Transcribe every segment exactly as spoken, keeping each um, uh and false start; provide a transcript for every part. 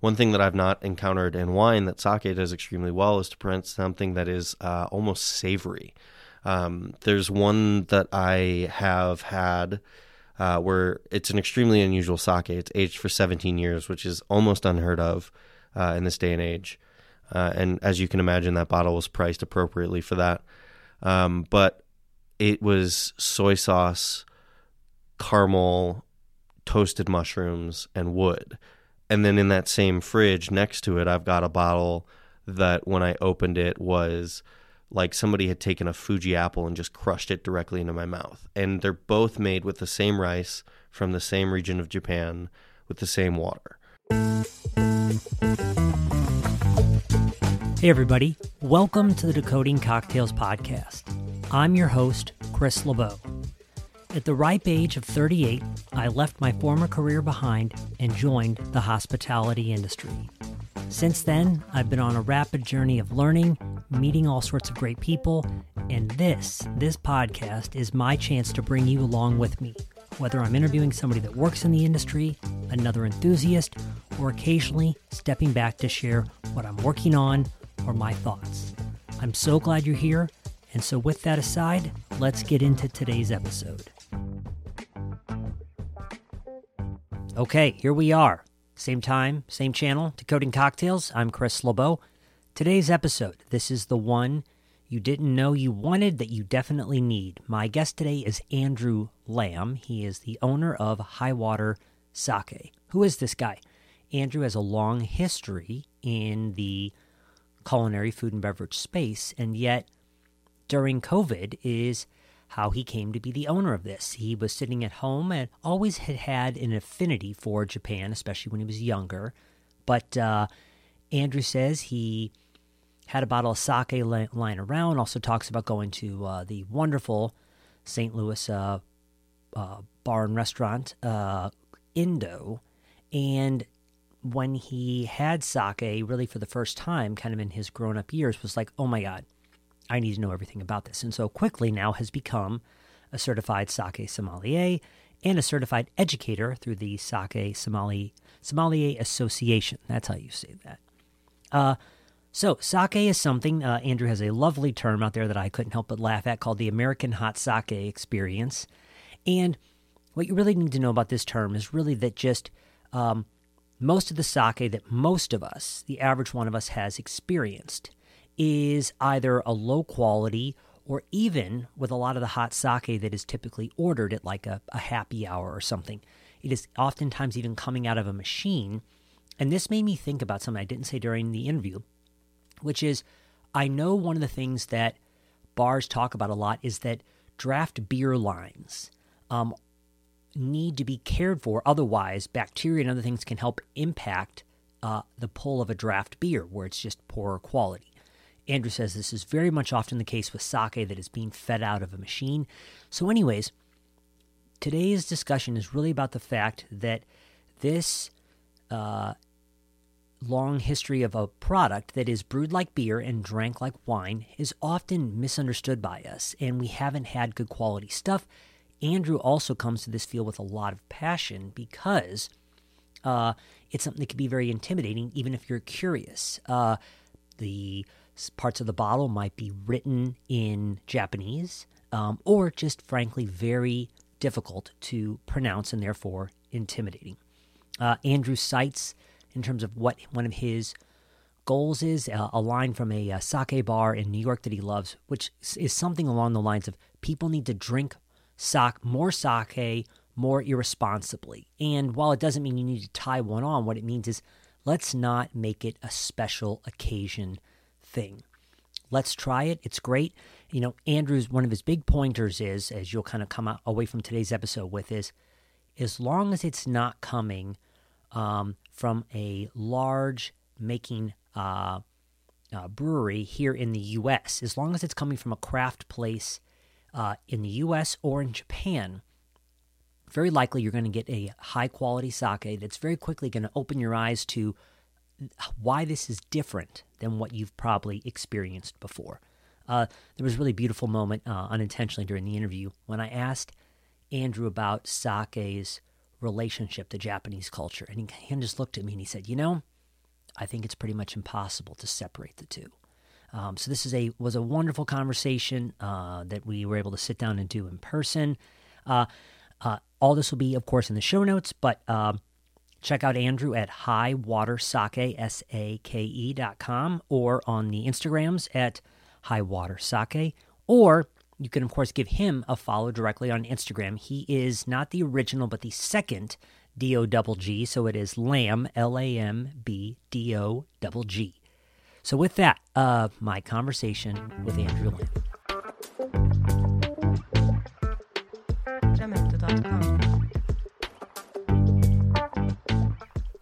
One thing that I've not encountered in wine that sake does extremely well is to print something that is uh, almost savory. Um, there's one that I have had uh, where it's an extremely unusual sake. It's aged for seventeen years, which is almost unheard of uh, in this day and age. Uh, and as you can imagine, that bottle was priced appropriately for that. Um, but it was soy sauce, caramel, toasted mushrooms, and wood. And then in that same fridge next to it, I've got a bottle that when I opened it was like somebody had taken a Fuji apple and just crushed it directly into my mouth. And they're both made with the same rice from the same region of Japan with the same water. Hey everybody, welcome to the Decoding Cocktails podcast. I'm your host, Chris LeBeau. At the ripe age of thirty-eight, I left my former career behind and joined the hospitality industry. Since then, I've been on a rapid journey of learning, meeting all sorts of great people, and this, this podcast is my chance to bring you along with me, whether I'm interviewing somebody that works in the industry, another enthusiast, or occasionally stepping back to share what I'm working on or my thoughts. I'm so glad you're here, and so with that aside, let's get into today's episode. Okay, here we are. Same time, same channel, Decoding Cocktails. I'm Chris LeBeau. Today's episode, this is the one you didn't know you wanted that you definitely need. My guest today is Andrew Lamb. He is the owner of High Water Saké. Who is this guy? Andrew has a long history in the culinary food and beverage space, and yet during COVID is how he came to be the owner of this. He was sitting at home and always had had an affinity for Japan, especially when he was younger. But uh, Andrew says he had a bottle of sake lying, lying around, also talks about going to uh, the wonderful Saint Louis uh, uh, bar and restaurant, uh, Indo. And when he had sake, really for the first time, kind of in his grown-up years, was like, oh my God, I need to know everything about this. And so quickly now has become a certified sake sommelier and a certified educator through the Saké Sommelier Association. That's how you say that. Uh, so sake is something, uh, Andrew has a lovely term out there that I couldn't help but laugh at called the American Hot Sake Experience. And what you really need to know about this term is really that just um, most of the sake that most of us, the average one of us, has experienced is either a low quality or even with a lot of the hot sake that is typically ordered at like a, a happy hour or something. It is oftentimes even coming out of a machine. And this made me think about something I didn't say during the interview, which is I know one of the things that bars talk about a lot is that draft beer lines um, need to be cared for. Otherwise, bacteria and other things can help impact uh, the pull of a draft beer where it's just poorer quality. Andrew says this is very much often the case with sake that is being fed out of a machine. So anyways, today's discussion is really about the fact that this uh, long history of a product that is brewed like beer and drank like wine is often misunderstood by us, and we haven't had good quality stuff. Andrew also comes to this field with a lot of passion because uh, it's something that can be very intimidating, even if you're curious. Uh, the... Parts of the bottle might be written in Japanese um, or just, frankly, very difficult to pronounce and therefore intimidating. Uh, Andrew cites, in terms of what one of his goals is, uh, a line from a, a sake bar in New York that he loves, which is something along the lines of people need to drink sake, more sake more irresponsibly. And while it doesn't mean you need to tie one on, what it means is let's not make it a special occasion thing. Let's try it. It's great. You know, Andrew's one of his big pointers is, as you'll kind of come out, away from today's episode with, is as long as it's not coming um, from a large making uh, uh, brewery here in the U S, as long as it's coming from a craft place uh, in the U S or in Japan, very likely you're going to get a high quality sake that's very quickly going to open your eyes to why this is different than what you've probably experienced before. Uh, there was a really beautiful moment uh, unintentionally during the interview when I asked Andrew about sake's relationship to Japanese culture. And he, he just looked at me and he said, you know, I think it's pretty much impossible to separate the two. Um, so this is a was a wonderful conversation uh, that we were able to sit down and do in person. Uh, uh, all this will be, of course, in the show notes, but uh, check out Andrew at highwatersake, S A K E dot com, or on the Instagrams at highwatersake, or you can, of course, give him a follow directly on Instagram. He is not the original, but the second D O double G, so it is Lamb, L A M B D O double G. So with that, uh, my conversation with Andrew Lamb.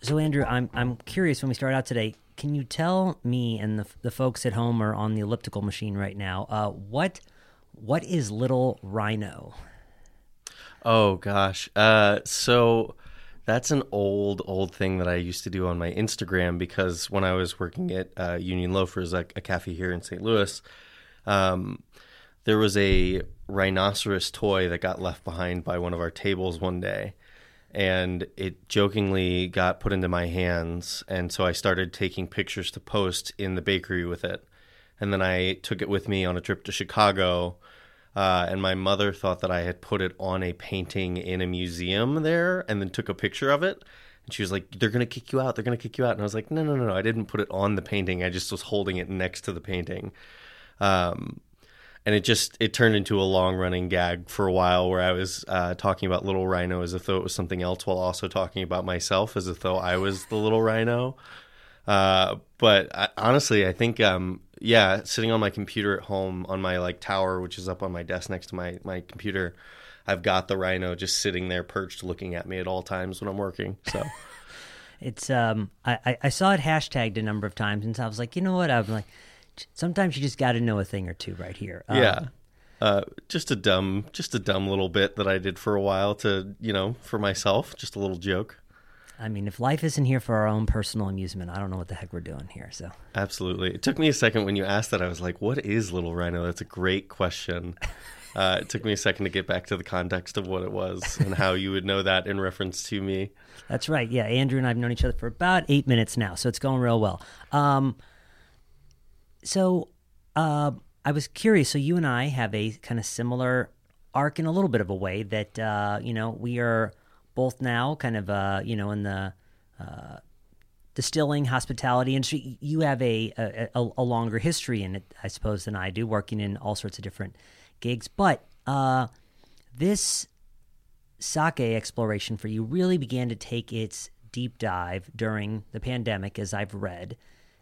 So Andrew, I'm I'm curious, when we start out today, can you tell me and the the folks at home are on the elliptical machine right now, uh, what... what is Little Rhino? Oh, gosh. Uh, so that's an old, old thing that I used to do on my Instagram, because when I was working at uh, Union Loafers, a, a cafe here in Saint Louis, um, there was a rhinoceros toy that got left behind by one of our tables one day, and it jokingly got put into my hands, and so I started taking pictures to post in the bakery with it. And then I took it with me on a trip to Chicago, uh, and my mother thought that I had put it on a painting in a museum there and then took a picture of it. And she was like, they're going to kick you out. They're going to kick you out. And I was like, no, no, no, no. I didn't put it on the painting. I just was holding it next to the painting. Um, and it just it turned into a long-running gag for a while, where I was uh, talking about Little Rhino as if though it was something else, while also talking about myself as if though I was the Little Rhino. Uh, but I, honestly, I think, um, yeah, sitting on my computer at home on my like tower, which is up on my desk next to my, my computer, I've got the rhino just sitting there perched, looking at me at all times when I'm working. So it's, um, I, I saw it hashtagged a number of times, and so I was like, you know what? I'm like, sometimes you just got to know a thing or two right here. Um, yeah. Uh, just a dumb, just a dumb little bit that I did for a while to, you know, for myself, just a little joke. I mean, if life isn't here for our own personal amusement, I don't know what the heck we're doing here. So absolutely. It took me a second when you asked that. I was like, what is Little Rhino? That's a great question. Uh, it took me a second to get back to the context of what it was and how you would know that in reference to me. That's right. Yeah. Andrew and I have known each other for about eight minutes now, so it's going real well. Um, so uh, I was curious. So you and I have a kind of similar arc in a little bit of a way that, uh, you know, we are both now kind of, uh, you know, in the uh, distilling, hospitality industry. You have a, a, a longer history in it, I suppose, than I do, working in all sorts of different gigs. But uh, this sake exploration for you really began to take its deep dive during the pandemic, as I've read.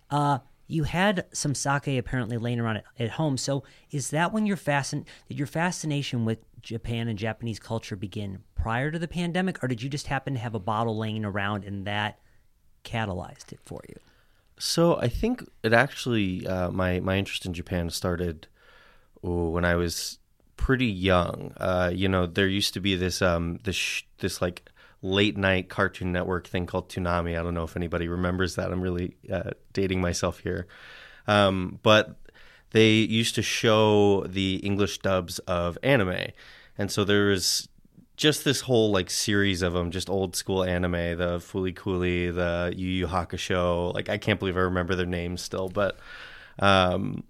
Uh, you had some sake apparently laying around at, at home. So is that when your fascin- did your fascination with Japan and Japanese culture begin prior to the pandemic, or did you just happen to have a bottle laying around and that catalyzed it for you? So I think it actually, uh, my, my interest in Japan started ooh, when I was pretty young. Uh, you know, there used to be this, um, this, sh- this like late night Cartoon Network thing called Toonami. I don't know if anybody remembers that. I'm really uh, dating myself here. Um, but they used to show the English dubs of anime. And so there was just this whole like series of them, just old school anime, the Fooly Cooly, the Yu Yu Hakusho. Like, I can't believe I remember their names still. But um,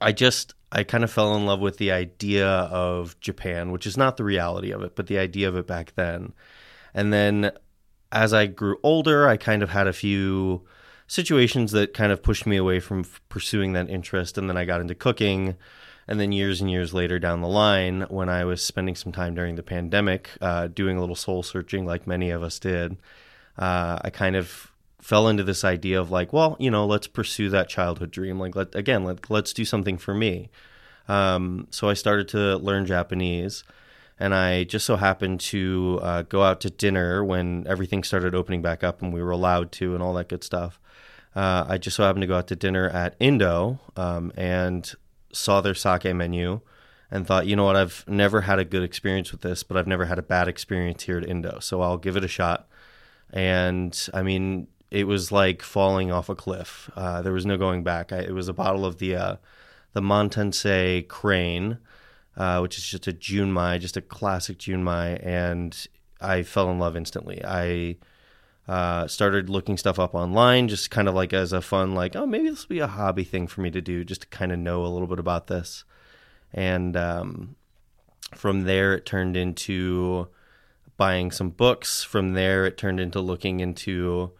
I just, I kind of fell in love with the idea of Japan, which is not the reality of it, but the idea of it back then. And then as I grew older, I kind of had a few situations that kind of pushed me away from f- pursuing that interest. And then I got into cooking. And then years and years later down the line, when I was spending some time during the pandemic, uh, doing a little soul searching like many of us did, uh, I kind of fell into this idea of like, well, you know, let's pursue that childhood dream. Like, let, again, let, let's do something for me. Um, so I started to learn Japanese. And I just so happened to uh, go out to dinner when everything started opening back up and we were allowed to and all that good stuff. Uh, I just so happened to go out to dinner at Indo um, and saw their sake menu and thought, you know what, I've never had a good experience with this, but I've never had a bad experience here at Indo, so I'll give it a shot. And, I mean, it was like falling off a cliff. Uh, there was no going back. I, it was a bottle of the, uh, the Montense Crane, Uh, which is just a Junmai, just a classic Junmai, and I fell in love instantly. I Uh, started looking stuff up online, just kind of like as a fun, like, oh, maybe this will be a hobby thing for me to do, just to kind of know a little bit about this. And um, from there, it turned into buying some books. From there, it turned into looking into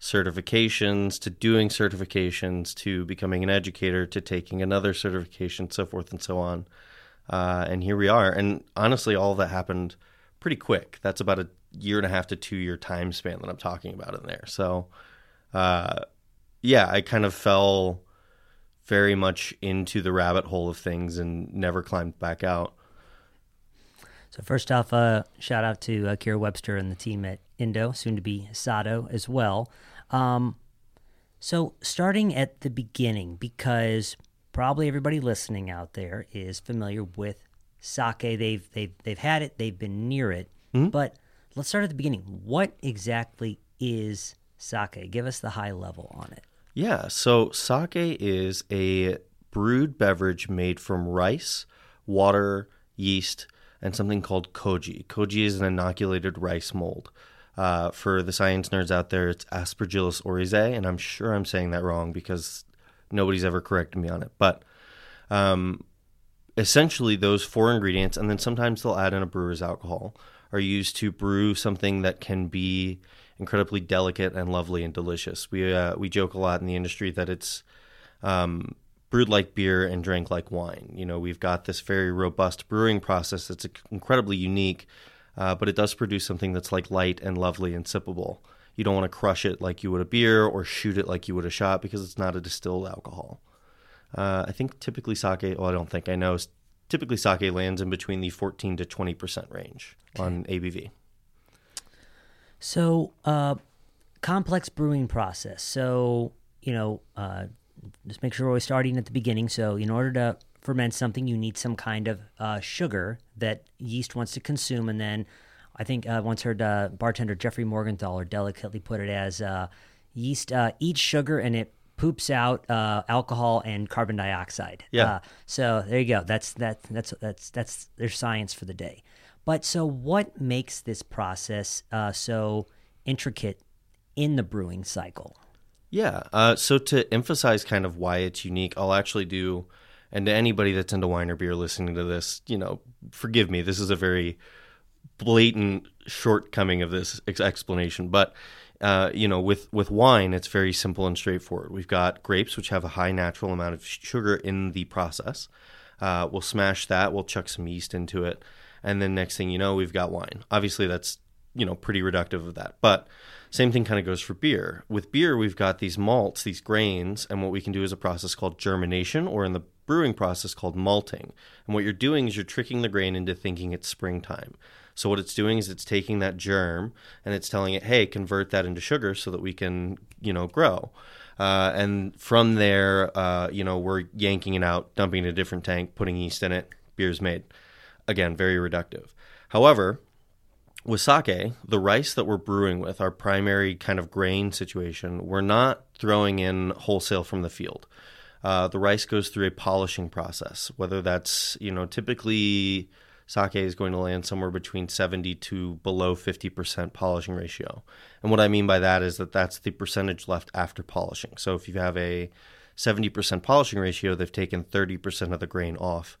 certifications, to doing certifications, to becoming an educator, to taking another certification, so forth and so on. Uh, and here we are. And honestly, all that happened pretty quick. That's about a year and a half to two year time span that I'm talking about in there. So, uh, yeah, I kind of fell very much into the rabbit hole of things and never climbed back out. So first off, uh, shout out to uh, Kira Webster and the team at Indo, soon to be Sado as well. Um, so starting at the beginning, because probably everybody listening out there is familiar with sake. They've they've they've had it. They've been near it. Mm-hmm. But let's start at the beginning. What exactly is sake? Give us the high level on it. Yeah. So sake is a brewed beverage made from rice, water, yeast, and something called koji. Koji is an inoculated rice mold. Uh, for the science nerds out there, it's Aspergillus oryzae, and I'm sure I'm saying that wrong because nobody's ever corrected me on it. But um, essentially those four ingredients, and then sometimes they'll add in a brewer's alcohol, are used to brew something that can be incredibly delicate and lovely and delicious. We uh, we joke a lot in the industry that it's um, brewed like beer and drank like wine. You know, we've got this very robust brewing process that's incredibly unique, uh, but it does produce something that's like light and lovely and sippable. You don't want to crush it like you would a beer or shoot it like you would a shot because it's not a distilled alcohol. Uh, I think typically sake, well, I don't think I know, typically sake lands in between the fourteen to twenty percent range on A B V. So uh, complex brewing process. So, you know, uh, just make sure we're always starting at the beginning. So in order to ferment something, you need some kind of uh, sugar that yeast wants to consume. And then I think I uh, once heard uh, bartender Jeffrey Morgenthaler delicately put it as uh, yeast uh, eats sugar and it poops out uh, alcohol and carbon dioxide. Yeah. Uh, so there you go. That's that. That's that's that's their science for the day. But so what makes this process uh, so intricate in the brewing cycle? Yeah. Uh, so to emphasize kind of why it's unique, I'll actually do, and to anybody that's into wine or beer listening to this, you know, forgive me. This is a very blatant shortcoming of this ex- explanation. But, uh, you know, with, with wine, it's very simple and straightforward. We've got grapes, which have a high natural amount of sugar in the process. Uh, we'll smash that. We'll chuck some yeast into it. And then next thing you know, we've got wine. Obviously, that's, you know, pretty reductive of that. But same thing kind of goes for beer. With beer, we've got these malts, these grains, and what we can do is a process called germination, or in the brewing process called malting. And what you're doing is you're tricking the grain into thinking it's springtime. So what it's doing is it's taking that germ and it's telling it, hey, convert that into sugar so that we can, you know, grow. Uh, and from there, uh, you know, we're yanking it out, dumping it in a different tank, putting yeast in it, beer's made. Again, very reductive. However, with sake, the rice that we're brewing with, our primary kind of grain situation, we're not throwing in wholesale from the field. Uh, the rice goes through a polishing process, whether that's, you know, typically sake is going to land somewhere between seventy to below fifty percent polishing ratio. And what I mean by that is that that's the percentage left after polishing. So if you have a seventy percent polishing ratio, they've taken thirty percent of the grain off.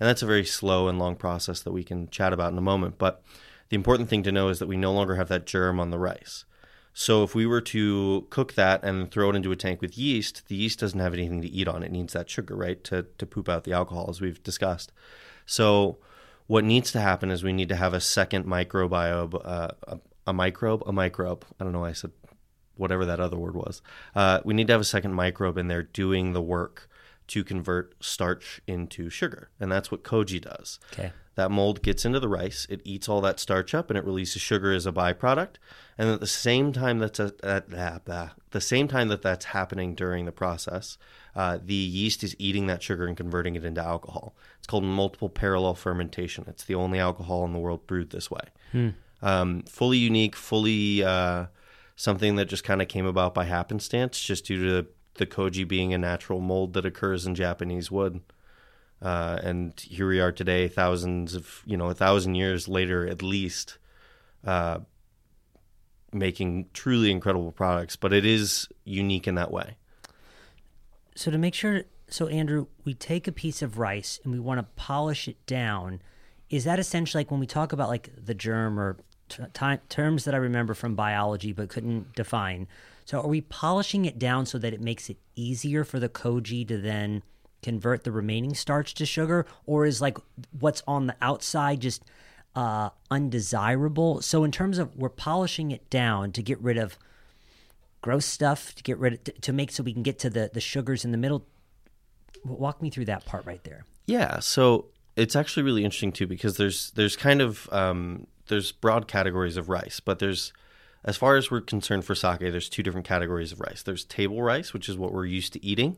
And that's a very slow and long process that we can chat about in a moment. But the important thing to know is that we no longer have that germ on the rice. So if we were to cook that and throw it into a tank with yeast, the yeast doesn't have anything to eat on. It needs that sugar, right, to, to poop out the alcohol, as we've discussed. So what needs to happen is we need to have a second microbiome, uh, a, a microbe, a microbe. I don't know why I said whatever that other word was. Uh, we need to have a second microbe in there doing the work to convert starch into sugar. And that's what koji does. Okay. That mold gets into the rice. It eats all that starch up, and it releases sugar as a byproduct. And at the same time that's a, at, at, at the same time that that's happening during the process, uh, the yeast is eating that sugar and converting it into alcohol. It's called multiple parallel fermentation. It's the only alcohol in the world brewed this way. Hmm. Um, fully unique, fully uh, something that just kind of came about by happenstance, just due to the koji being a natural mold that occurs in Japanese wood. Uh, and here we are today, thousands of, you know, a thousand years later, at least, uh, making truly incredible products, but it is unique in that way. So to make sure, so Andrew, we take a piece of rice and we want to polish it down. Is that essentially like when we talk about like the germ or t- t- terms that I remember from biology but couldn't define? So are we polishing it down so that it makes it easier for the koji to then convert the remaining starch to sugar? Or is like what's on the outside just uh, undesirable? So in terms of we're polishing it down to get rid of gross stuff, to get rid of, to, to make so we can get to the, the sugars in the middle. Walk me through that part right there. Yeah, so it's actually really interesting too, because there's there's kind of um, there's broad categories of rice, but there's, as far as we're concerned for sake, there's two different categories of rice. There's table rice, which is what we're used to eating.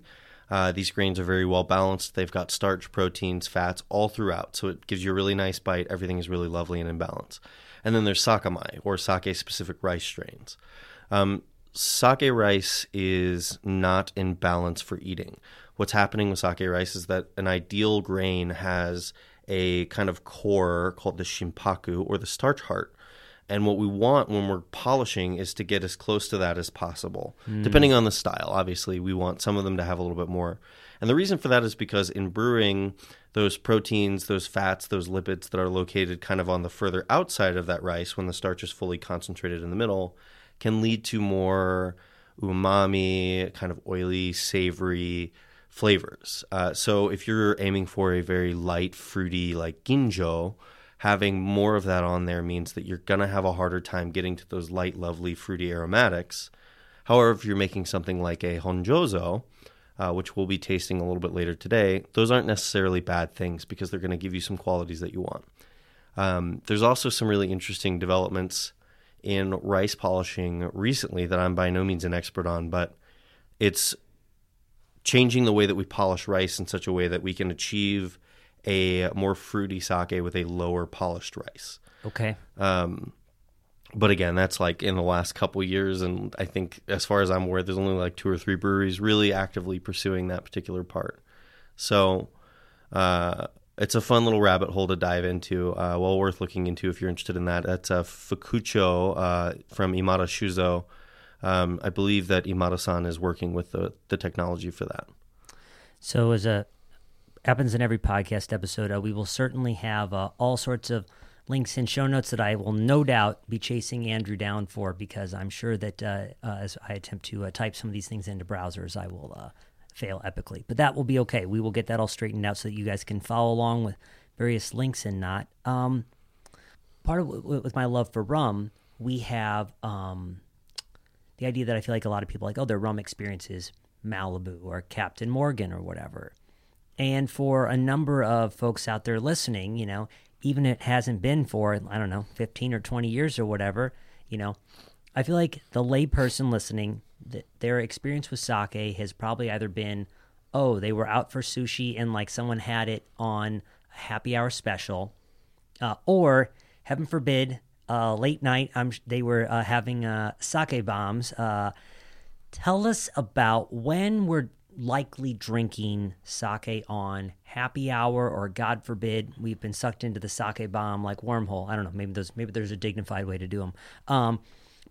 Uh, these grains are very well balanced. They've got starch, proteins, fats all throughout, so it gives you a really nice bite. Everything is really lovely and in balance. And then there's sakamai, or sake-specific rice strains. Um, sake rice is not in balance for eating. What's happening with sake rice is that an ideal grain has a kind of core called the shimpaku, or the starch heart. And what we want when we're polishing is to get as close to that as possible, mm. depending on the style. Obviously, we want some of them to have a little bit more. And the reason for that is because in brewing, those proteins, those fats, those lipids that are located kind of on the further outside of that rice, when the starch is fully concentrated in the middle, can lead to more umami, kind of oily, savory flavors. Uh, so if you're aiming for a very light, fruity, like Ginjo, having more of that on there means that you're going to have a harder time getting to those light, lovely, fruity aromatics. However, if you're making something like a honjozo, uh, which we'll be tasting a little bit later today, those aren't necessarily bad things because they're going to give you some qualities that you want. Um, there's also some really interesting developments in rice polishing recently that I'm by no means an expert on, but it's changing the way that we polish rice in such a way that we can achieve a more fruity sake with a lower polished rice. Okay. Um, but again, that's like in the last couple of years, and I think as far as I'm aware, there's only like two or three breweries really actively pursuing that particular part. So uh, it's a fun little rabbit hole to dive into, uh, well worth looking into if you're interested in that. That's uh, Fukucho uh, from Yamada Shuzo. Um, I believe that Yamada-san is working with the, the technology for that. So as a happens in every podcast episode, uh, we will certainly have uh, all sorts of links and show notes that I will no doubt be chasing Andrew down for, because I'm sure that uh, uh, as I attempt to uh, type some of these things into browsers, I will uh, fail epically. But that will be okay. We will get that all straightened out so that you guys can follow along with various links and not. Um, part of with my love for rum, we have um, the idea that I feel like a lot of people are like, oh, their rum experience is Malibu or Captain Morgan or whatever. And for a number of folks out there listening, you know, even if it hasn't been for, I don't know, fifteen or twenty years or whatever, you know, I feel like the layperson listening, th- their experience with sake has probably either been, oh, they were out for sushi and like someone had it on a happy hour special, uh, or heaven forbid, uh, late night, I'm, they were uh, having uh, sake bombs. Uh, tell us about when we're likely drinking sake on happy hour, or God forbid we've been sucked into the sake bomb like wormhole. I don't know, maybe there's maybe there's a dignified way to do them, um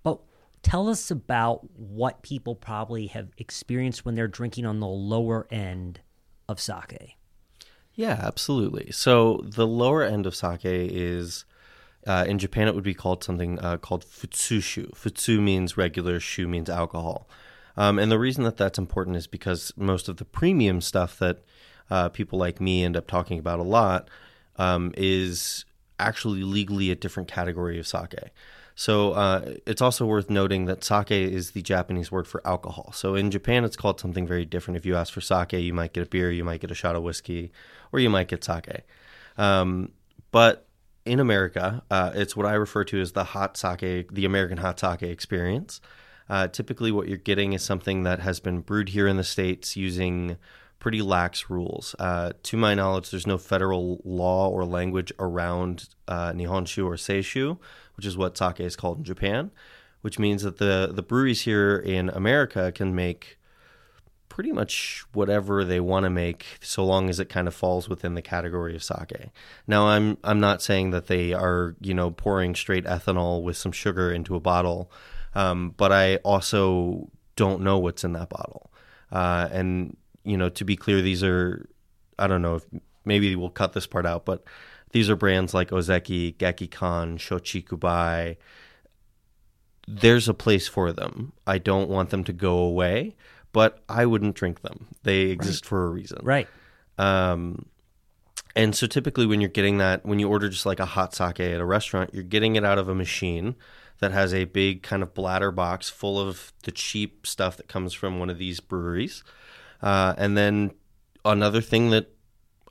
but tell us about what people probably have experienced when they're drinking on the lower end of sake. Yeah, absolutely. So the lower end of sake is uh in Japan it would be called something uh, called futsushu. Futsu means regular, shu means alcohol. Um, and the reason that that's important is because most of the premium stuff that uh, people like me end up talking about a lot um, is actually legally a different category of sake. So uh, it's also worth noting that sake is the Japanese word for alcohol. So in Japan, it's called something very different. If you ask for sake, you might get a beer, you might get a shot of whiskey, or you might get sake. Um, but in America, uh, it's what I refer to as the hot sake, the American hot sake experience. Uh, typically what you're getting is something that has been brewed here in the States using pretty lax rules. Uh, to my knowledge, there's no federal law or language around uh, Nihonshu or Seishu, which is what sake is called in Japan, which means that the, the breweries here in America can make pretty much whatever they want to make so long as it kind of falls within the category of sake. Now, I'm I'm not saying that they are, you know, pouring straight ethanol with some sugar into a bottle. – um, but I also don't know what's in that bottle. Uh, and, you know, to be clear, these are, I don't know, if maybe we'll cut this part out, but these are brands like Ozeki, Gekikan, Shochikubai. There's a place for them. I don't want them to go away, but I wouldn't drink them. They exist right. for a reason. Right. Um, and so typically when you're getting that, when you order just like a hot sake at a restaurant, you're getting it out of a machine that has a big kind of bladder box full of the cheap stuff that comes from one of these breweries. Uh, and then another thing that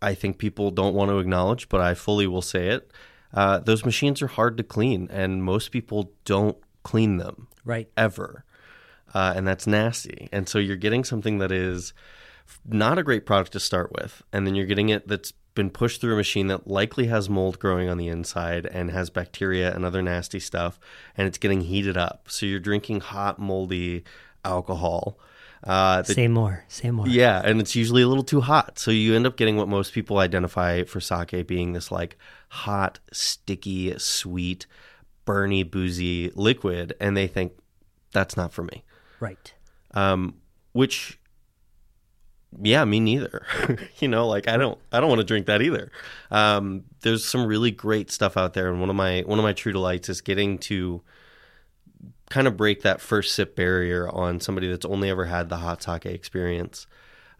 I think people don't want to acknowledge, but I fully will say it, uh, those machines are hard to clean, and most people don't clean them. Right. Ever. Uh, and that's nasty. And so you're getting something that is not a great product to start with, and then you're getting it that's been pushed through a machine that likely has mold growing on the inside and has bacteria and other nasty stuff, and it's getting heated up. So you're drinking hot, moldy alcohol. Uh, the, say more, say more. Yeah, and it's usually a little too hot. So you end up getting what most people identify for sake being this like hot, sticky, sweet, burny, boozy liquid, and they think, that's not for me. Right. Um, which... Yeah, me neither. you know, like I don't, I don't want to drink that either. Um, there's some really great stuff out there, and one of my, one of my true delights is getting to kind of break that first sip barrier on somebody that's only ever had the hot sake experience.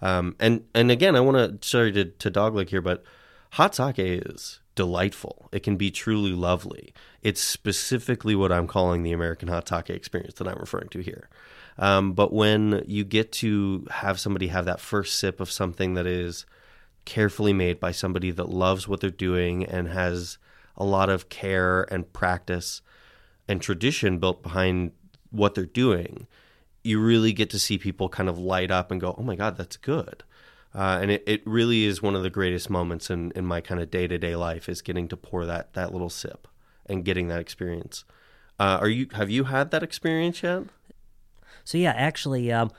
Um, and and again, I want to sorry to to dogleg here, but hot sake is delightful. It can be truly lovely. It's specifically what I'm calling the American hot sake experience that I'm referring to here. Um, but when you get to have somebody have that first sip of something that is carefully made by somebody that loves what they're doing and has a lot of care and practice and tradition built behind what they're doing, you really get to see people kind of light up and go, oh my God, that's good. Uh, and it, it really is one of the greatest moments in, in my kind of day-to-day life is getting to pour that, that little sip and getting that experience. Uh, are you, have you had that experience yet? So yeah, actually, um,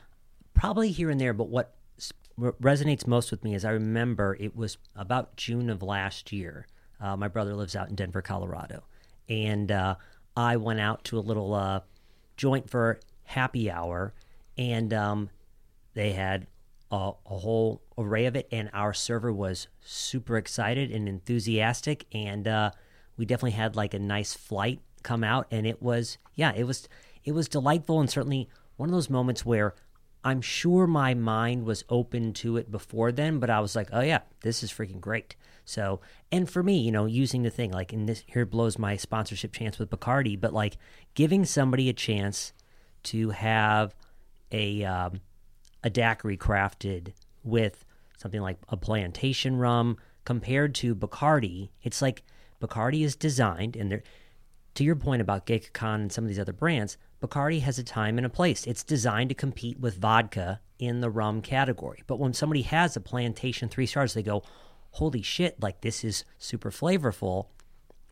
probably here and there, but what sp- resonates most with me is I remember it was about June of last year. Uh, my brother lives out in Denver, Colorado, and uh, I went out to a little uh, joint for happy hour, and um, they had a, a whole array of it, and our server was super excited and enthusiastic, and uh, we definitely had like a nice flight come out, and it was, yeah, it was, it was delightful, and certainly one of those moments where I'm sure my mind was open to it before then, but I was like, oh yeah, this is freaking great. So, and for me, you know, using the thing, like in this, here blows my sponsorship chance with Bacardi, but like giving somebody a chance to have a, um, a daiquiri crafted with something like a plantation rum compared to Bacardi, it's like Bacardi is designed, and they're, to your point about Gekikan and some of these other brands, Bacardi has a time and a place. It's designed to compete with vodka in the rum category. But when somebody has a Plantation three stars, they go, holy shit, like this is super flavorful.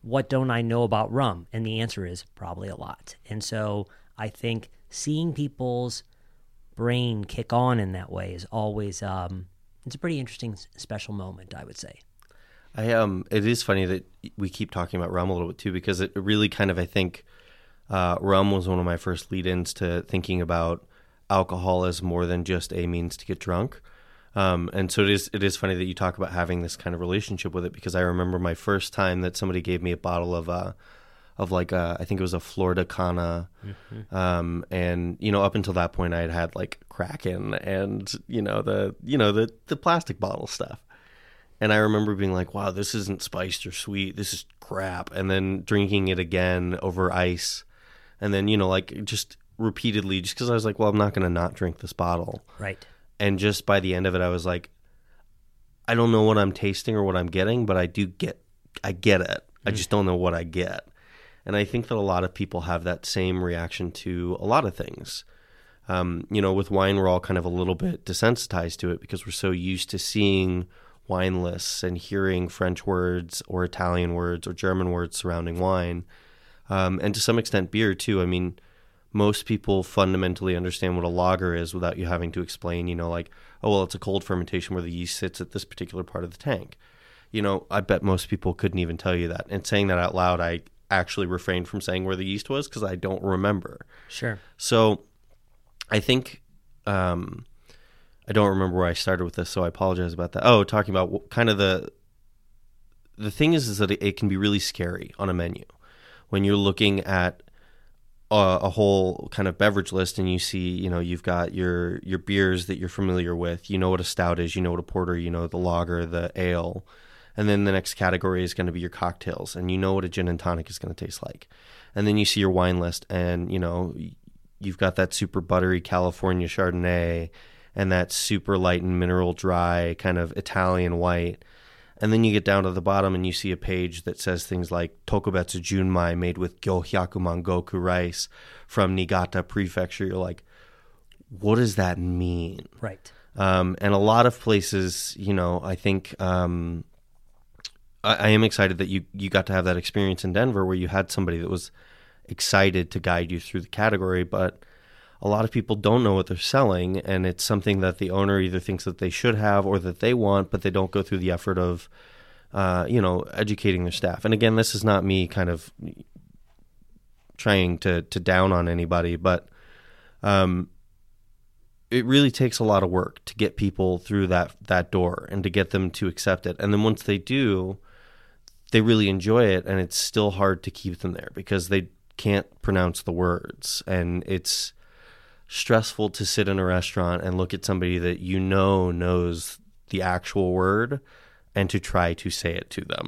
What don't I know about rum? And the answer is probably a lot. And so I think seeing people's brain kick on in that way is always, um, it's a pretty interesting special moment, I would say. I um, it is funny that we keep talking about rum a little bit too, because it really kind of, I think, uh, rum was one of my first lead-ins to thinking about alcohol as more than just a means to get drunk. Um, and so it is, it is funny that you talk about having this kind of relationship with it, because I remember my first time that somebody gave me a bottle of, uh, of like, a, I think it was a Florida Cana. Mm-hmm. Um, and, you know, up until that point I had had like Kraken and, you know, the, you know, the, the plastic bottle stuff. And I remember being like, wow, this isn't spiced or sweet. This is crap. And then drinking it again over ice. And then, you know, like just repeatedly, just because I was like, well, I'm not going to not drink this bottle. Right. And just by the end of it, I was like, I don't know what I'm tasting or what I'm getting, but I do get, I get it. Mm-hmm. I just don't know what I get. And I think that a lot of people have that same reaction to a lot of things. Um, you know, with wine, we're all kind of a little bit desensitized to it because we're so used to seeing wine lists and hearing French words or Italian words or German words surrounding wine. Um, and to some extent, beer too. I mean, most people fundamentally understand what a lager is without you having to explain, you know, like, oh, well, it's a cold fermentation where the yeast sits at this particular part of the tank. You know, I bet most people couldn't even tell you that. And saying that out loud, I actually refrained from saying where the yeast was because I don't remember. Sure. So I think um, I don't remember where I started with this, so I apologize about that. Oh, talking about kind of the the thing is, is that it can be really scary on a menu when you're looking at a, a whole kind of beverage list and you see, you know, you've got your your beers that you're familiar with. You know what a stout is. You know what a porter. You know the lager, the ale. And then the next category is going to be your cocktails, and you know what a gin and tonic is going to taste like. And then you see your wine list, and, you know, you've got that super buttery California Chardonnay and that super light and mineral dry kind of Italian white. And then you get down to the bottom and you see a page that says things like Tokubetsu Junmai made with Gohyakumangoku rice from Niigata Prefecture. You're like, what does that mean? Right. Um, and a lot of places, you know, I think... Um, I am excited that you, you got to have that experience in Denver where you had somebody that was excited to guide you through the category, but a lot of people don't know what they're selling, and it's something that the owner either thinks that they should have or that they want, but they don't go through the effort of, uh, you know, educating their staff. And again, this is not me kind of trying to, to down on anybody, but um, it really takes a lot of work to get people through that, that door and to get them to accept it. And then once they do... they really enjoy it, and it's still hard to keep them there because they can't pronounce the words, and it's stressful to sit in a restaurant and look at somebody that you know knows the actual word and to try to say it to them.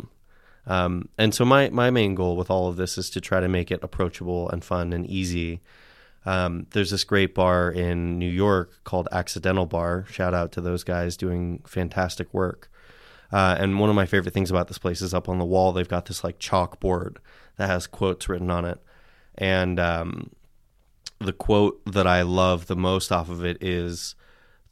Um, and so my, my main goal with all of this is to try to make it approachable and fun and easy. Um, there's this great bar in New York called Accidental Bar. Shout out to those guys doing fantastic work. Uh, and one of my favorite things about this place is up on the wall, they've got this like chalkboard that has quotes written on it. And um, the quote that I love the most off of it is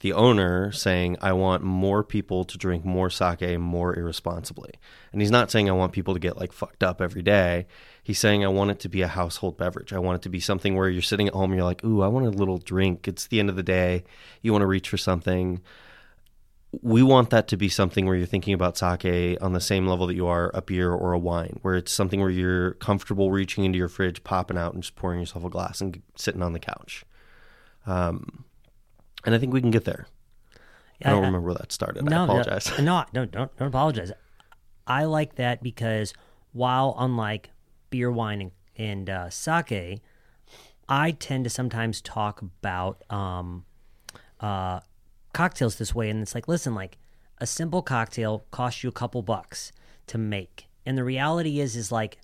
the owner saying, I want more people to drink more sake more irresponsibly. And he's not saying I want people to get like fucked up every day. He's saying I want it to be a household beverage. I want it to be something where you're sitting at home and you're like, ooh, I want a little drink. It's the end of the day. You want to reach for something. We want that to be something where you're thinking about sake on the same level that you are a beer or a wine, where it's something where you're comfortable reaching into your fridge, popping out and just pouring yourself a glass and sitting on the couch. Um, and I think we can get there. Yeah, I don't I, remember where that started. No, I apologize. No, no, don't, don't apologize. I like that because while unlike beer, wine, and, and uh, sake, I tend to sometimes talk about... Um, uh, cocktails this way, and it's like, listen, like a simple cocktail costs you a couple bucks to make, and the reality is is like,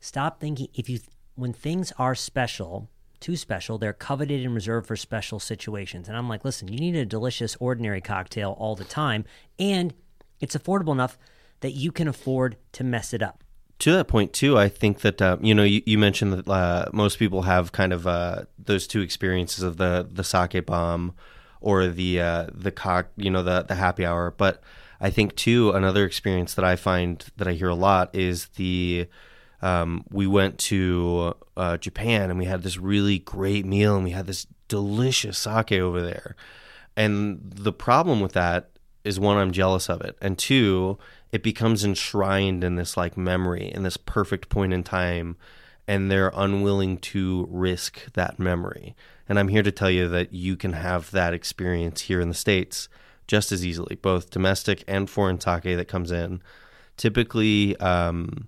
stop thinking if you when things are special, too special, they're coveted and reserved for special situations. And I'm like, listen, you need a delicious ordinary cocktail all the time, and it's affordable enough that you can afford to mess it up. To that point too, I think that uh, you know you, you mentioned that uh, most people have kind of uh, those two experiences of the the sake bomb or the uh, the cock, you know, the the happy hour. But I think too, another experience that I find that I hear a lot is the um, we went to uh, Japan and we had this really great meal and we had this delicious sake over there. And the problem with that is, one, I'm jealous of it, and two, it becomes enshrined in this like memory, in this perfect point in time, and they're unwilling to risk that memory. And I'm here to tell you that you can have that experience here in the States just as easily, both domestic and foreign sake that comes in. Typically, um,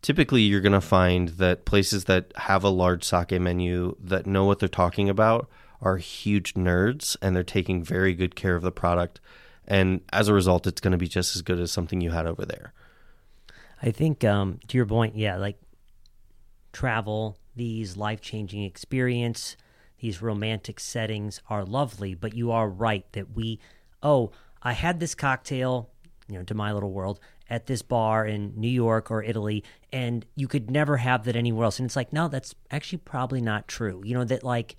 typically you're going to find that places that have a large sake menu that know what they're talking about are huge nerds, and they're taking very good care of the product. And as a result, it's going to be just as good as something you had over there. I think um, to your point, yeah, like, travel, these life-changing experience, these romantic settings are lovely, but you are right that we, oh, I had this cocktail, you know, to my little world, at this bar in New York or Italy, and you could never have that anywhere else. And it's like, no, that's actually probably not true. You know, that like,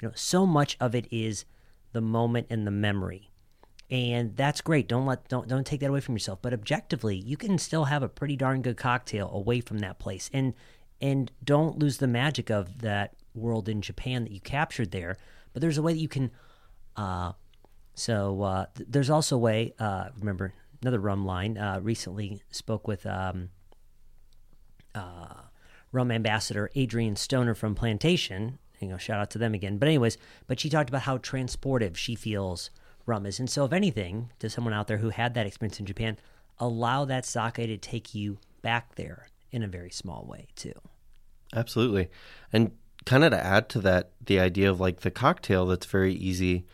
you know, so much of it is the moment and the memory. And that's great. Don't let don't don't take that away from yourself. But objectively, you can still have a pretty darn good cocktail away from that place. And And don't lose the magic of that world in Japan that you captured there. But there's a way that you can... Uh, so uh, th- there's also a way... Uh, remember, another rum line. Uh, recently spoke with um, uh, rum ambassador Adrian Stoner from Plantation. You know, shout out to them again. But anyways, but she talked about how transportive she feels rum is. And so if anything, to someone out there who had that experience in Japan, allow that sake to take you back there in a very small way too. Absolutely. And kind of to add to that, the idea of like the cocktail that's very easy.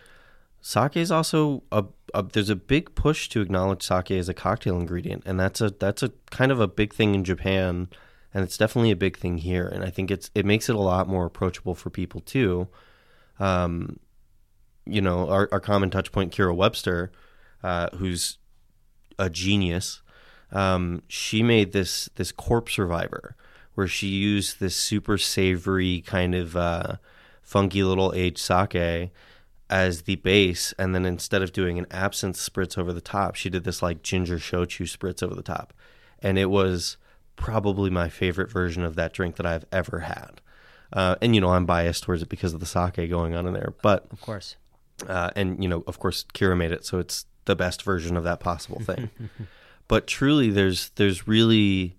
Sake is also, a, a there's a big push to acknowledge sake as a cocktail ingredient. And that's a that's a kind of a big thing in Japan. And it's definitely a big thing here. And I think it's it makes it a lot more approachable for people too. Um, you know, our, our common touch point, Kira Webster, uh, who's a genius, um, she made this, this corpse reviver where she used this super savory kind of uh, funky little aged sake as the base. And then instead of doing an absinthe spritz over the top, she did this like ginger shochu spritz over the top. And it was probably my favorite version of that drink that I've ever had. Uh, and, you know, I'm biased towards it because of the sake going on in there. But of course. Uh, and, you know, of course, Kira made it. So it's the best version of that possible thing. But truly, there's there's really,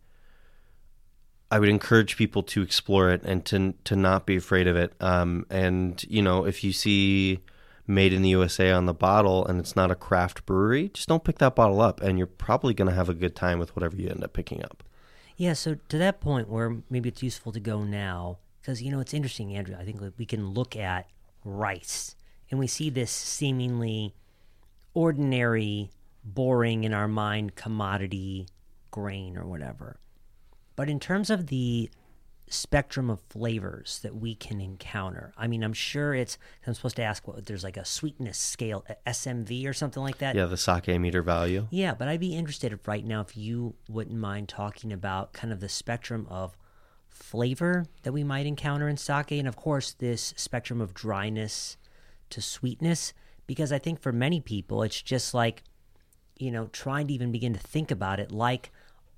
I would encourage people to explore it and to to not be afraid of it. Um, and, you know, if you see made in the U S A on the bottle and it's not a craft brewery, just don't pick that bottle up. And you're probably going to have a good time with whatever you end up picking up. Yeah, so to that point where maybe it's useful to go now, because, you know, it's interesting, Andrew, I think we can look at rice, and we see this seemingly ordinary, boring in our mind commodity grain or whatever. But in terms of the spectrum of flavors that we can encounter, I mean, I'm sure it's, I'm supposed to ask, what there's like a sweetness scale, S M V or something like that. Yeah, the sake meter value. Yeah, but I'd be interested if right now if you wouldn't mind talking about kind of the spectrum of flavor that we might encounter in sake, and of course this spectrum of dryness to sweetness, because I think for many people it's just like, you know, trying to even begin to think about it like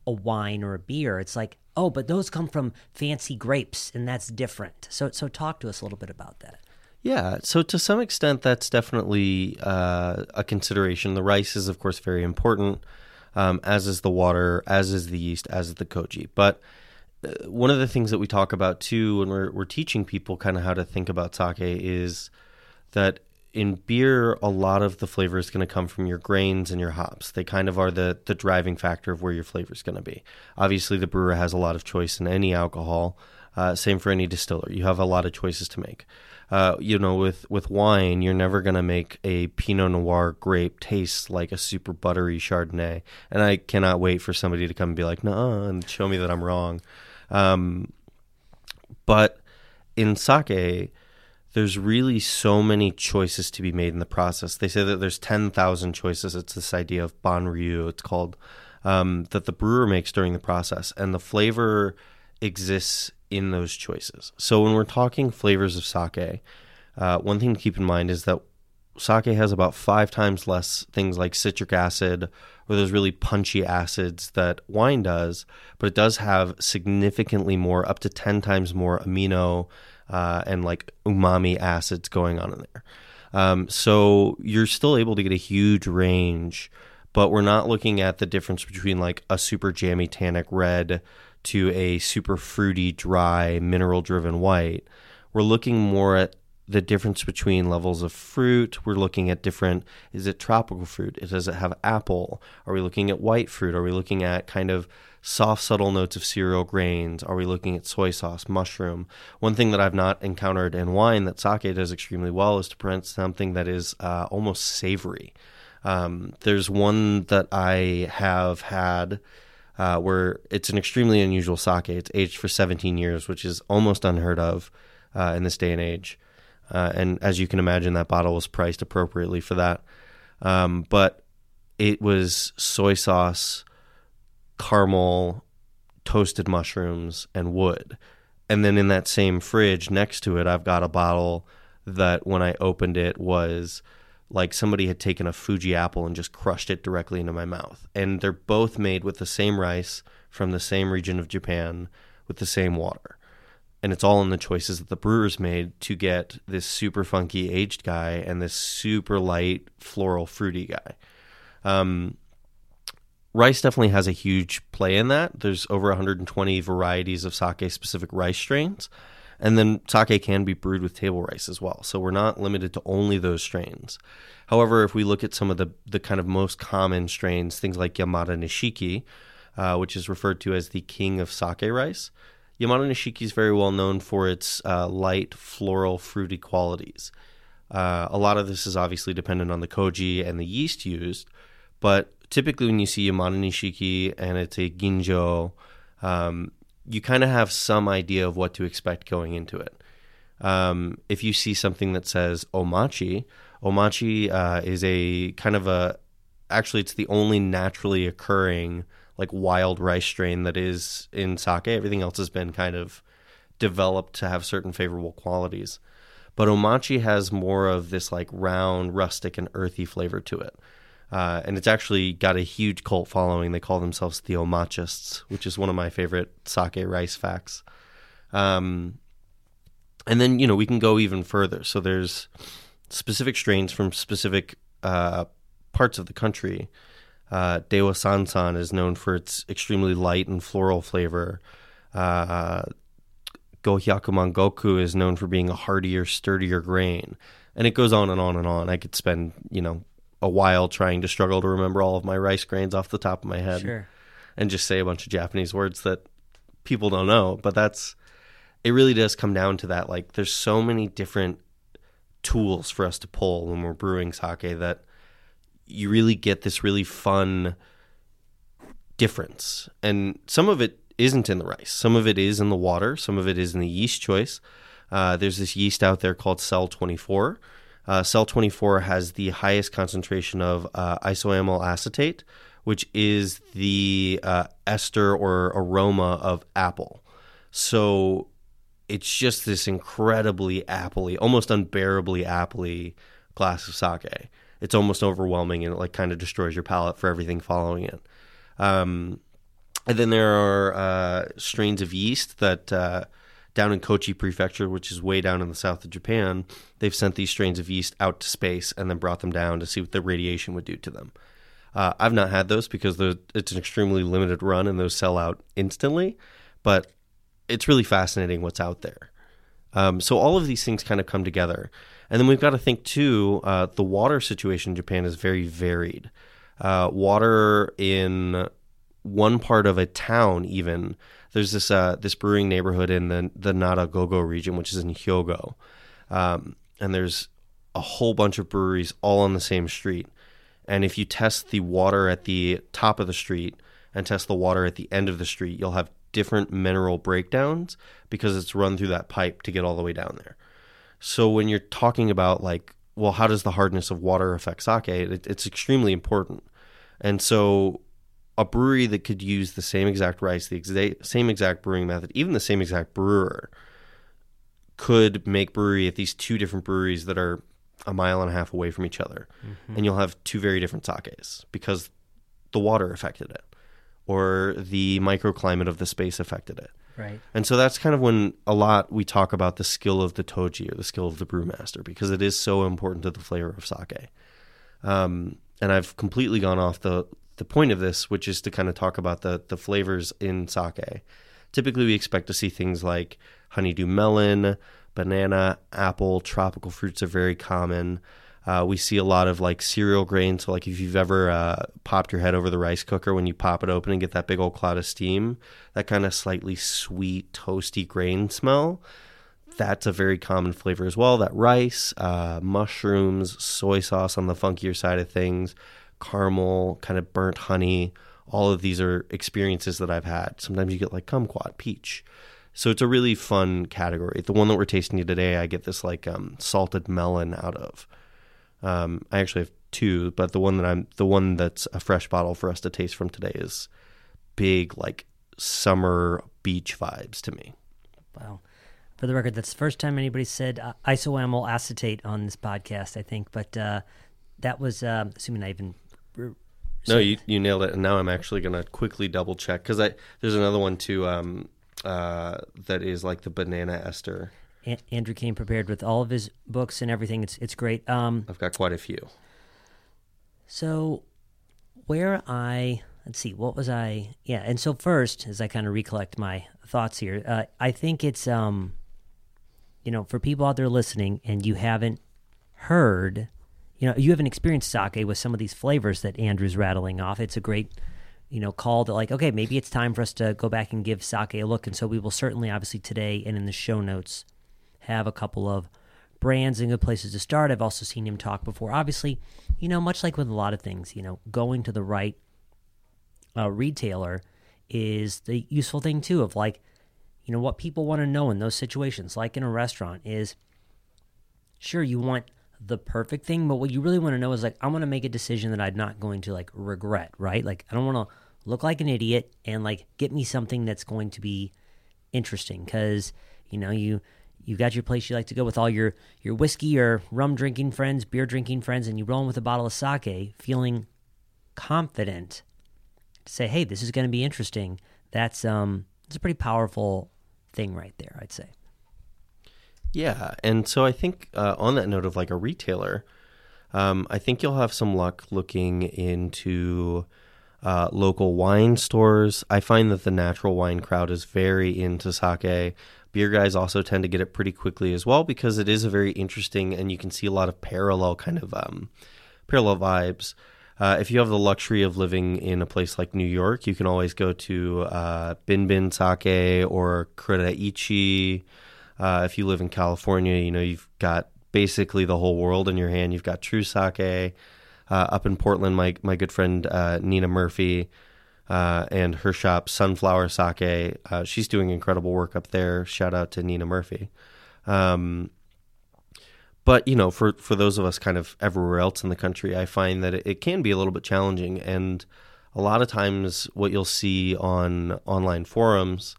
a wine or a beer. It's like, oh, but those come from fancy grapes and that's different. So so talk to us a little bit about that. Yeah, so to some extent that's definitely uh, a consideration. The rice is of course very important, um, as is the water, as is the yeast, as is the koji. But one of the things that we talk about too when we're, we're teaching people kind of how to think about sake is that in beer, a lot of the flavor is going to come from your grains and your hops. They kind of are the the driving factor of where your flavor is going to be. Obviously, the brewer has a lot of choice in any alcohol. Uh, same for any distiller. You have a lot of choices to make. Uh, you know, with, with wine, you're never going to make a Pinot Noir grape taste like a super buttery Chardonnay. And I cannot wait for somebody to come and be like, nah, and show me that I'm wrong. Um, but in sake, there's really so many choices to be made in the process. They say that there's ten thousand choices. It's this idea of banryu, it's called, um, that the brewer makes during the process. And the flavor exists in those choices. So when we're talking flavors of sake, uh, one thing to keep in mind is that sake has about five times less things like citric acid or those really punchy acids that wine does, but it does have significantly more, up to ten times more amino uh, and like umami acids going on in there. Um, so you're still able to get a huge range, but we're not looking at the difference between like a super jammy tannic red to a super fruity, dry, mineral-driven white. We're looking more at the difference between levels of fruit. We're looking at different, is it tropical fruit? Does it have apple? Are we looking at white fruit? Are we looking at kind of soft, subtle notes of cereal grains? Are we looking at soy sauce, mushroom? One thing that I've not encountered in wine that sake does extremely well is to present something that is uh, almost savory. Um, there's one that I have had Uh, where it's an extremely unusual sake. It's aged for seventeen years, which is almost unheard of uh, in this day and age. Uh, and as you can imagine, that bottle was priced appropriately for that. Um, but it was soy sauce, caramel, toasted mushrooms, and wood. And then in that same fridge next to it, I've got a bottle that when I opened it was like somebody had taken a Fuji apple and just crushed it directly into my mouth. And they're both made with the same rice from the same region of Japan with the same water. And it's all in the choices that the brewers made to get this super funky aged guy and this super light floral fruity guy. Um, rice definitely has a huge play in that. There's over one hundred twenty varieties of sake-specific rice strains. And then sake can be brewed with table rice as well. So we're not limited to only those strains. However, if we look at some of the, the kind of most common strains, things like Yamada Nishiki, uh, which is referred to as the king of sake rice, Yamada Nishiki is very well known for its uh, light, floral, fruity qualities. Uh, a lot of this is obviously dependent on the koji and the yeast used, but typically when you see Yamada Nishiki and it's a Ginjo, um, you kind of have some idea of what to expect going into it. Um, if you see something that says Omachi, Omachi uh, is a kind of a, actually it's the only naturally occurring like wild rice strain that is in sake. Everything else has been kind of developed to have certain favorable qualities. But Omachi has more of this like round, rustic, and earthy flavor to it. Uh, and it's actually got a huge cult following. They call themselves the Omachists, which is one of my favorite sake rice facts. Um, and then, you know, we can go even further. So there's specific strains from specific uh, parts of the country. Uh, Dewa Sansan is known for its extremely light and floral flavor. Uh, Gohyakumangoku is known for being a hardier, sturdier grain. And it goes on and on and on. I could spend, you know, a while trying to struggle to remember all of my rice grains off the top of my head. Sure. And just say a bunch of Japanese words that people don't know. But that's, it really does come down to that. Like, there's so many different tools for us to pull when we're brewing sake that you really get this really fun difference. And some of it isn't in the rice. Some of it is in the water. Some of it is in the yeast choice. Uh, there's this yeast out there called Cell twenty-four. Uh, Cell twenty-four has the highest concentration of uh, isoamyl acetate, which is the uh, ester or aroma of apple. So it's just this incredibly apple-y, almost unbearably apple-y glass of sake. It's almost overwhelming, and it like kind of destroys your palate for everything following it. Um, and then there are uh, strains of yeast that... Uh, Down in Kochi Prefecture, which is way down in the south of Japan, they've sent these strains of yeast out to space and then brought them down to see what the radiation would do to them. Uh, I've not had those because it's an extremely limited run and those sell out instantly, but it's really fascinating what's out there. Um, so all of these things kind of come together. And then we've got to think, too, uh, the water situation in Japan is very varied. Uh, water in one part of a town, even, there's this uh, this brewing neighborhood in the the Nara-Gogo region, which is in Hyogo, um, and there's a whole bunch of breweries all on the same street. And if you test the water at the top of the street and test the water at the end of the street, you'll have different mineral breakdowns because it's run through that pipe to get all the way down there. So when you're talking about like, well, how does the hardness of water affect sake? It, it's extremely important, and so. A brewery that could use the same exact rice, the exa- same exact brewing method, even the same exact brewer, could make brewery at these two different breweries that are a mile and a half away from each other. Mm-hmm. And you'll have two very different sakes because the water affected it or the microclimate of the space affected it. Right. And so that's kind of when a lot we talk about the skill of the toji or the skill of the brewmaster because it is so important to the flavor of sake. Um, and I've completely gone off the... the point of this, which is to kind of talk about the the flavors in sake. Typically, we expect to see things like honeydew melon, banana, apple, tropical fruits are very common. Uh, we see a lot of like cereal grains. So like if you've ever uh, popped your head over the rice cooker, when you pop it open and get that big old cloud of steam, that kind of slightly sweet, toasty grain smell, that's a very common flavor as well. That rice, uh, mushrooms, soy sauce on the funkier side of things, caramel, kind of burnt honey. All of these are experiences that I've had. Sometimes you get like kumquat, peach. So it's a really fun category. The one that we're tasting today, I get this like um, salted melon out of. Um, I actually have two, but the one that I'm, the one that's a fresh bottle for us to taste from today is big, like summer beach vibes to me. Wow. For the record, that's the first time anybody said uh, isoamyl acetate on this podcast, I think. But uh, that was, uh, assuming I even... So no, you, you nailed it. And now I'm actually going to quickly double check because I there's another one too um, uh, that is like the banana ester. A- Andrew came prepared with all of his books and everything. It's it's great. Um, I've got quite a few. So where I let's see, what was I? Yeah, and so first, as I kind of recollect my thoughts here, uh, I think it's, um, you know, for people out there listening and you haven't heard, you know, you haven't experienced sake with some of these flavors that Andrew's rattling off, it's a great, you know, call to like, okay, maybe it's time for us to go back and give sake a look. And so we will certainly, obviously today and in the show notes, have a couple of brands and good places to start. I've also seen him talk before. Obviously, you know, much like with a lot of things, you know, going to the right uh, retailer is the useful thing too of like, you know, what people want to know in those situations, like in a restaurant is, sure, you want the perfect thing, but what you really want to know is like, I want to make a decision that I'm not going to like regret, right? Like, I don't want to look like an idiot and like get me something that's going to be interesting because, you know, you... you got your place you like to go with all your, your whiskey or rum drinking friends, beer drinking friends, and you roll in with a bottle of sake feeling confident to say, hey, this is going to be interesting. That's um, it's a pretty powerful thing right there, I'd say. Yeah, and so I think uh, on that note of like a retailer, um, I think you'll have some luck looking into uh, local wine stores. I find that the natural wine crowd is very into sake. Beer guys also tend to get it pretty quickly as well because it is a very interesting and you can see a lot of parallel kind of um, parallel vibes. Uh, if you have the luxury of living in a place like New York, you can always go to uh, Binbin Sake or Kuraichi. Uh, if you live in California, you know, you've got basically the whole world in your hand. You've got True Sake. Uh, up in Portland, my, my good friend uh, Nina Murphy, Uh, and her shop, Sunflower Sake, uh, she's doing incredible work up there. Shout out to Nina Murphy. Um, but, you know, for, for those of us kind of everywhere else in the country, I find that it, it can be a little bit challenging. And a lot of times what you'll see on online forums,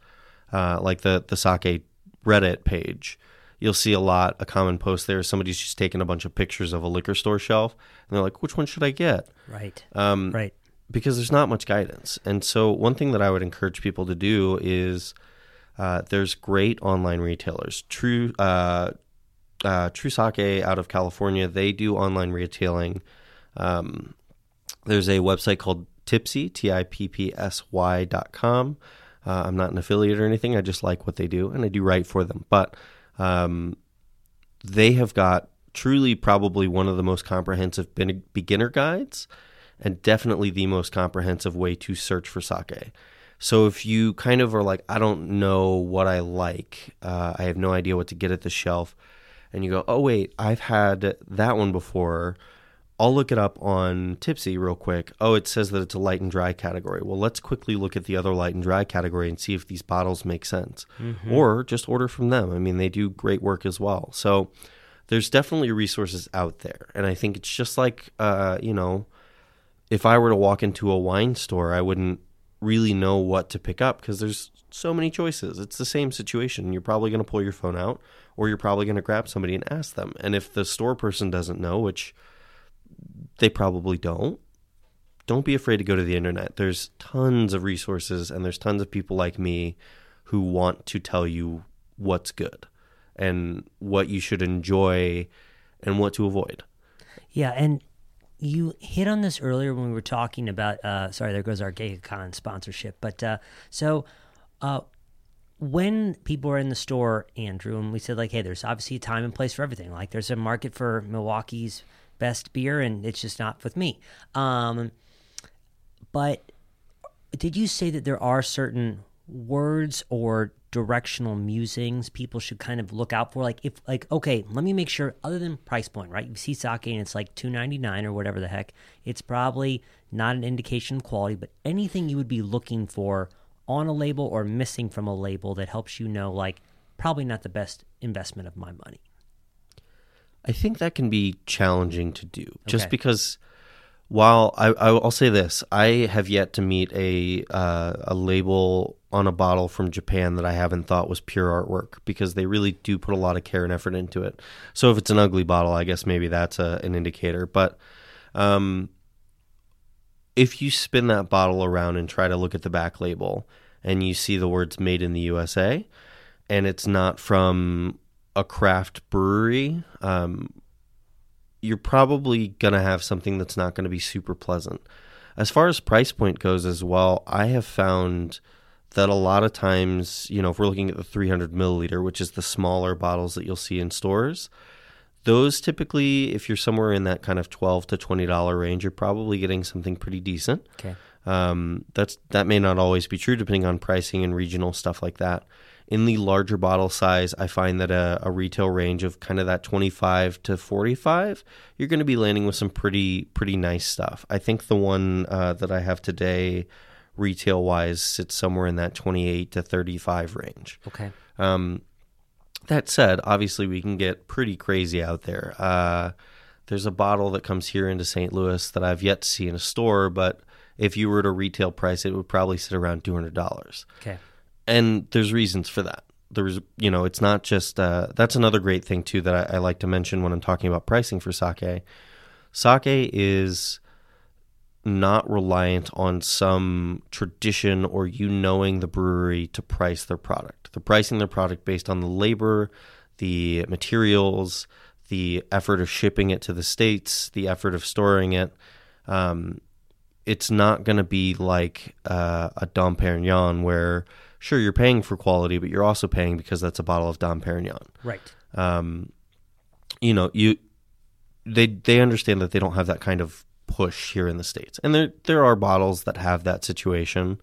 uh, like the, the Sake Reddit page, you'll see a lot, a common post there. Somebody's just taken a bunch of pictures of a liquor store shelf, and they're like, which one should I get? Right, um, right. Because there's not much guidance. And so one thing that I would encourage people to do is uh, there's great online retailers. True uh, uh, True Sake out of California, they do online retailing. Um, there's a website called Tippsy, T I P P S Y dot com. Uh, I'm not an affiliate or anything. I just like what they do, and I do write for them. But um, they have got truly probably one of the most comprehensive be- beginner guides and definitely the most comprehensive way to search for sake. So if you kind of are like, I don't know what I like, uh, I have no idea what to get at the shelf, and you go, oh, wait, I've had that one before. I'll look it up on Tippsy real quick. Oh, it says that it's a light and dry category. Well, let's quickly look at the other light and dry category and see if these bottles make sense. Mm-hmm. Or just order from them. I mean, they do great work as well. So there's definitely resources out there. And I think it's just like, uh, you know, if I were to walk into a wine store, I wouldn't really know what to pick up because there's so many choices. It's the same situation. You're probably going to pull your phone out, or you're probably going to grab somebody and ask them. And if the store person doesn't know, which they probably don't, don't be afraid to go to the internet. There's tons of resources, and there's tons of people like me who want to tell you what's good and what you should enjoy and what to avoid. Yeah, and you hit on this earlier when we were talking about, uh, sorry, there goes our GigaCon sponsorship. But uh, so uh, when people are in the store, Andrew, and we said like, hey, there's obviously a time and place for everything. Like there's a market for Milwaukee's best beer and it's just not with me. Um, but did you say that there are certain words or directional musings people should kind of look out for? Like if like, okay, let me make sure other than price point, right? You see sake and it's like two ninety-nine or whatever the heck. It's probably not an indication of quality, but anything you would be looking for on a label or missing from a label that helps you know like probably not the best investment of my money. I think that can be challenging to do okay. Just because while I, I'll say this, I have yet to meet a uh, a label on a bottle from Japan that I haven't thought was pure artwork because they really do put a lot of care and effort into it. So if it's an ugly bottle, I guess maybe that's a, an indicator. But um, if you spin that bottle around and try to look at the back label and you see the words made in the U S A and it's not from a craft brewery, um, you're probably going to have something that's not going to be super pleasant. As far as price point goes as well, I have found that a lot of times, you know, if we're looking at the three hundred milliliter, which is the smaller bottles that you'll see in stores, those typically, if you're somewhere in that kind of twelve to twenty dollars range, you're probably getting something pretty decent. Okay. Um, that's that may not always be true depending on pricing and regional stuff like that. In the larger bottle size, I find that a, a retail range of kind of that twenty-five to forty-five, you're going to be landing with some pretty pretty nice stuff. I think the one uh, that I have today, retail-wise, sits somewhere in that twenty-eight to thirty-five range. Okay. Um, that said, obviously we can get pretty crazy out there. Uh, there's a bottle that comes here into Saint Louis that I've yet to see in a store, but if you were to retail price, it would probably sit around two hundred dollars. Okay. And there's reasons for that. There's, you know, it's not just, uh, that's another great thing too that I, I like to mention when I'm talking about pricing for sake. Sake is not reliant on some tradition or you knowing the brewery to price their product. They're pricing their product based on the labor, the materials, the effort of shipping it to the States, the effort of storing it. Um, it's not going to be like uh, a Dom Pérignon where, sure, you're paying for quality, but you're also paying because that's a bottle of Dom Pérignon. Right. Um, you know, you they they understand that they don't have that kind of push here in the States. And there there are bottles that have that situation.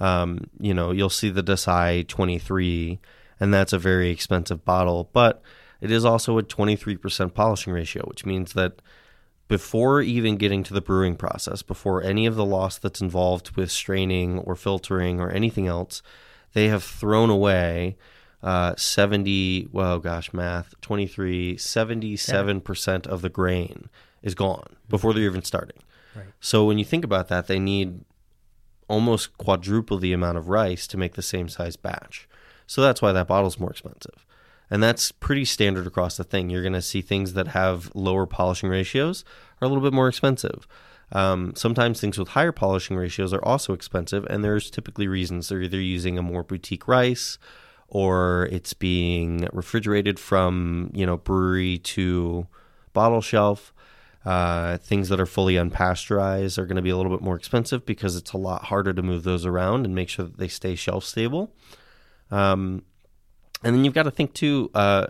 Um, you know, you'll see the Dasai twenty-three, and that's a very expensive bottle, but it is also a twenty-three percent polishing ratio, which means that before even getting to the brewing process, before any of the loss that's involved with straining or filtering or anything else, they have thrown away uh, seventy, well, gosh, math, twenty-three, seventy-seven percent of the grain is gone before they're even starting. Right. So when you think about that, they need almost quadruple the amount of rice to make the same size batch. So that's why that bottle's more expensive. And that's pretty standard across the thing. You're going to see things that have lower polishing ratios are a little bit more expensive. Um, sometimes things with higher polishing ratios are also expensive, and there's typically reasons. They're either using a more boutique rice, or it's being refrigerated from, you know, brewery to bottle shelf. Uh, things that are fully unpasteurized are going to be a little bit more expensive because it's a lot harder to move those around and make sure that they stay shelf stable. Um, and then you've got to think too, uh,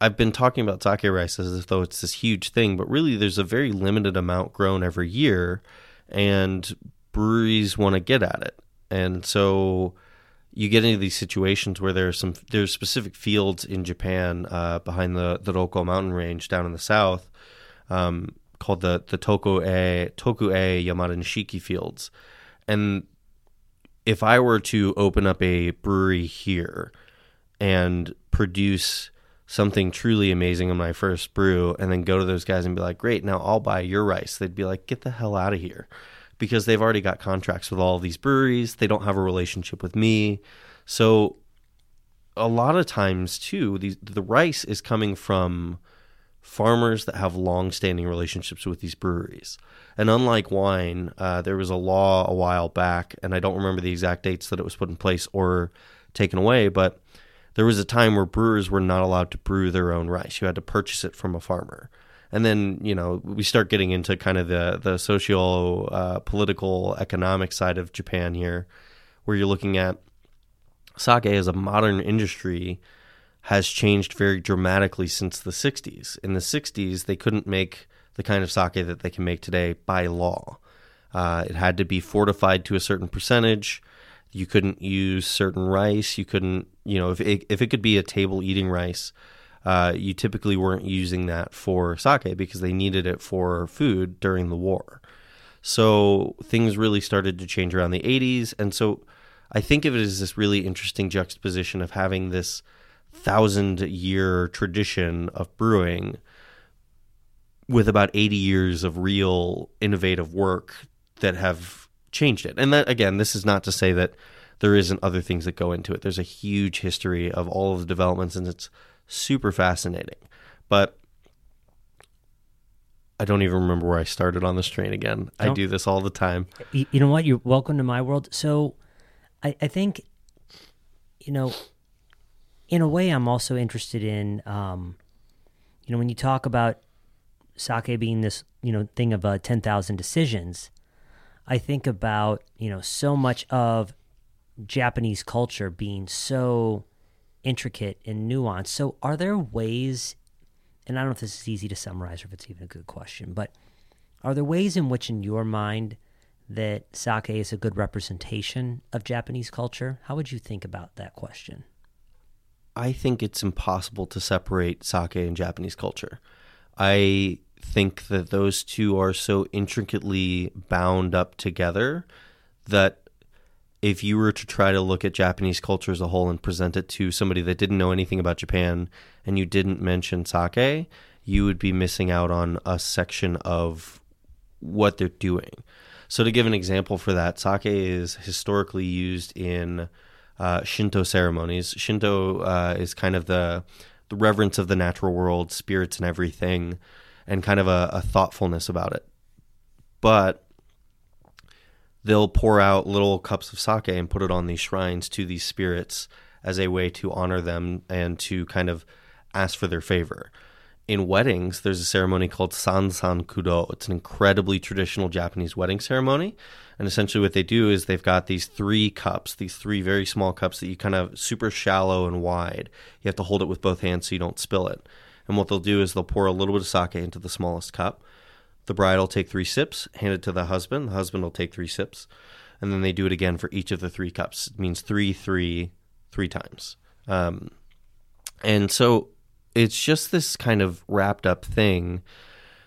I've been talking about sake rice as though it's this huge thing, but really there's a very limited amount grown every year, and breweries want to get at it. And so you get into these situations where there's some there's specific fields in Japan uh, behind the, the Roko mountain range down in the south um, called the, the Tokue, Tokue Yamada Nishiki fields. And if I were to open up a brewery here and produce something truly amazing on my first brew and then go to those guys and be like, great, now I'll buy your rice, they'd be like, get the hell out of here, because they've already got contracts with all these breweries. They don't have a relationship with me. So a lot of times too, these, the rice is coming from farmers that have long-standing relationships with these breweries. And unlike wine, uh, there was a law a while back, and I don't remember the exact dates that it was put in place or taken away, but there was a time where brewers were not allowed to brew their own rice. You had to purchase it from a farmer. And then, you know, we start getting into kind of the, the socio, uh, political, economic side of Japan here, where you're looking at sake as a modern industry has changed very dramatically since the sixties. In the sixties, they couldn't make the kind of sake that they can make today by law. Uh, it had to be fortified to a certain percentage. You couldn't use certain rice. You couldn't, you know, if it, if it could be a table eating rice, uh, you typically weren't using that for sake because they needed it for food during the war. So things really started to change around the eighties. And so I think of it as this really interesting juxtaposition of having this thousand year tradition of brewing with about eighty years of real innovative work that have changed it. And that, again, this is not to say that there isn't other things that go into it. There's a huge history of all of the developments, and it's super fascinating. But I don't even remember where I started on this train again. I, I do this all the time. You know what? You're welcome to my world. So I, I think, you know, in a way, I'm also interested in, um, you know, when you talk about sake being this, you know, thing of uh, ten thousand decisions, I think about, you know, so much of Japanese culture being so intricate and nuanced. So are there ways, and I don't know if this is easy to summarize or if it's even a good question, but are there ways in which, in your mind, that sake is a good representation of Japanese culture? How would you think about that question? I think it's impossible to separate sake and Japanese culture. I think that those two are so intricately bound up together that if you were to try to look at Japanese culture as a whole and present it to somebody that didn't know anything about Japan and you didn't mention sake, you would be missing out on a section of what they're doing. So to give an example for that, sake is historically used in uh, Shinto ceremonies. Shinto uh, is kind of the, the reverence of the natural world, spirits and everything, and kind of a, a thoughtfulness about it. But they'll pour out little cups of sake and put it on these shrines to these spirits as a way to honor them and to kind of ask for their favor. In weddings, there's a ceremony called Sansan Kudo. It's an incredibly traditional Japanese wedding ceremony. And essentially what they do is they've got these three cups, these three very small cups that you kind of super shallow and wide. You have to hold it with both hands so you don't spill it. And what they'll do is they'll pour a little bit of sake into the smallest cup. The bride will take three sips, hand it to the husband. The husband will take three sips, and then they do it again for each of the three cups. It means three, three, three times. Um, and so it's just this kind of wrapped up thing.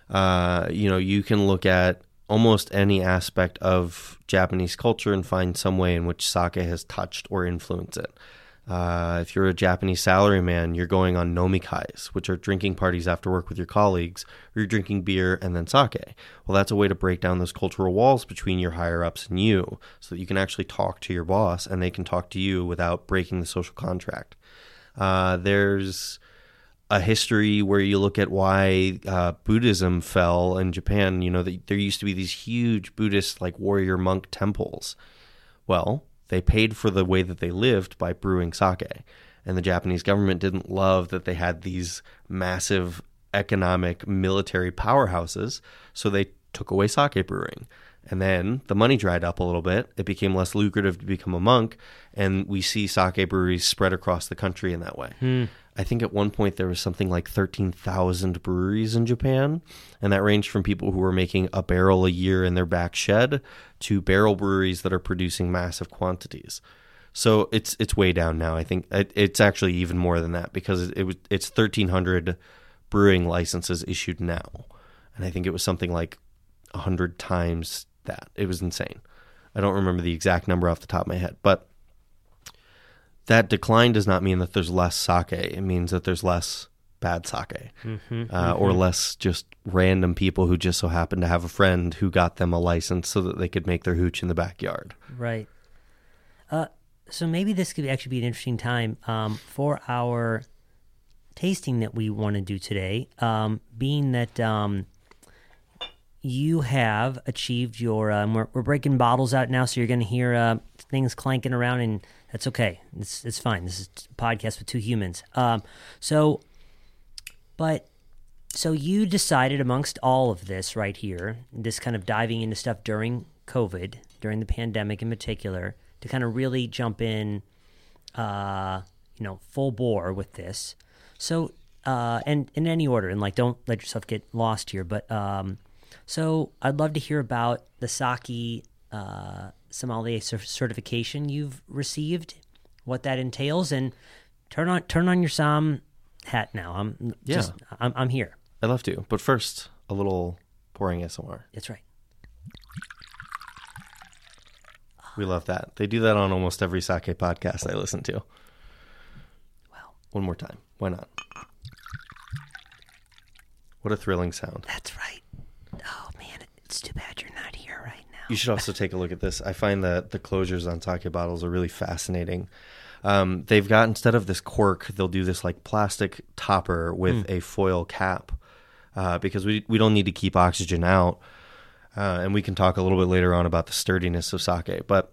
Uh, you know, you can look at almost any aspect of Japanese culture and find some way in which sake has touched or influenced it. Uh, if you're a Japanese salaryman, you're going on nomikais, which are drinking parties after work with your colleagues, or you're drinking beer and then sake. Well, that's a way to break down those cultural walls between your higher-ups and you, so that you can actually talk to your boss and they can talk to you without breaking the social contract. Uh, there's a history where you look at why uh, Buddhism fell in Japan. You know, that there used to be these huge Buddhist, like, warrior monk temples. Well, they paid for the way that they lived by brewing sake, and the Japanese government didn't love that they had these massive economic military powerhouses, so they took away sake brewing. And then the money dried up a little bit. It became less lucrative to become a monk, and we see sake breweries spread across the country in that way. Hmm. I think at one point there was something like thirteen thousand breweries in Japan, and that ranged from people who were making a barrel a year in their back shed to barrel breweries that are producing massive quantities. So it's it's way down now. I think it, it's actually even more than that, because it, it it's thirteen hundred brewing licenses issued now, and I think it was something like one hundred times that. It was insane. I don't remember the exact number off the top of my head, but that decline does not mean that there's less sake. It means that there's less bad sake, mm-hmm, uh, mm-hmm. or less just random people who just so happen to have a friend who got them a license so that they could make their hooch in the backyard. Right. Uh, so maybe this could actually be an interesting time um, for our tasting that we want to do today, um, being that um, you have achieved your... Um, we're, we're breaking bottles out now, so you're going to hear uh, things clanking around and... That's okay. It's it's fine. This is a podcast with two humans. Um, so, but, so you decided amongst all of this right here, this kind of diving into stuff during COVID, during the pandemic in particular, to kind of really jump in, uh, you know, full bore with this. So, uh, and in any order, and like, don't let yourself get lost here. But um, so I'd love to hear about the sake Uh, sommelier certification you've received, what that entails, and turn on turn on your som hat now. I'm yeah. just I'm I'm here. I'd love to, but first a little pouring A S M R. That's right. We love that. They do that on almost every sake podcast I listen to. Well, one more time. Why not? What a thrilling sound. That's right. Oh man, it's too bad you're not here right now. You should also take a look at this. I find that the closures on sake bottles are really fascinating. Um, they've got, instead of this cork, they'll do this like plastic topper with mm. a foil cap uh, because we we don't need to keep oxygen out. Uh, and we can talk a little bit later on about the sturdiness of sake. But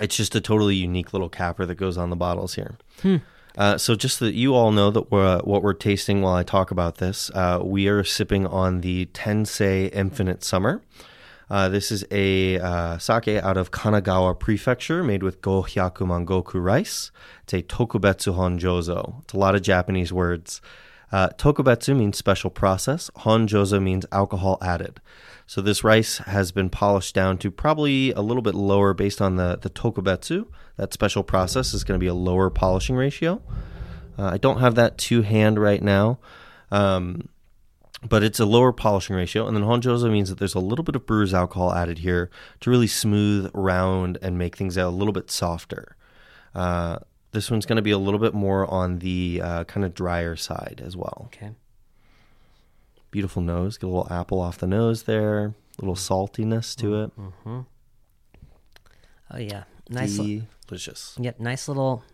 it's just a totally unique little capper that goes on the bottles here. Hmm. Uh, so just so that you all know that we're, uh, what we're tasting while I talk about this, uh, we are sipping on the Tensei Infinite Summer. Uh, this is a uh, sake out of Kanagawa Prefecture made with Gohyakumangoku rice. It's a Tokubetsu Honjozo. It's a lot of Japanese words. Uh, Tokubetsu means special process. Honjozo means alcohol added. So this rice has been polished down to probably a little bit lower based on the, the Tokubetsu. That special process is going to be a lower polishing ratio. Uh, I don't have that to hand right now, um, but it's a lower polishing ratio. And then Honjozo means that there's a little bit of brewer's alcohol added here to really smooth, round, and make things a little bit softer. Uh, this one's going to be a little bit more on the uh, kind of drier side as well. Okay. Beautiful nose. Get a little apple off the nose there. A little saltiness to it. Mm-hmm. Oh, yeah. Nice. Delicious. Li- yep. Nice little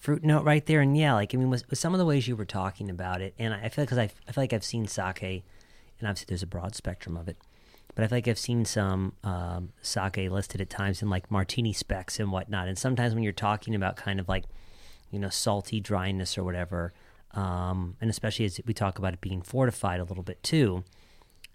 fruit note right there. And yeah, like, I mean, with, with some of the ways you were talking about it, and I feel like, cause I, I feel like I've seen sake, and obviously there's a broad spectrum of it, but I feel like I've seen some um, sake listed at times in like martini specs and whatnot. And sometimes when you're talking about kind of like, you know, salty dryness or whatever, Um, and especially as we talk about it being fortified a little bit too.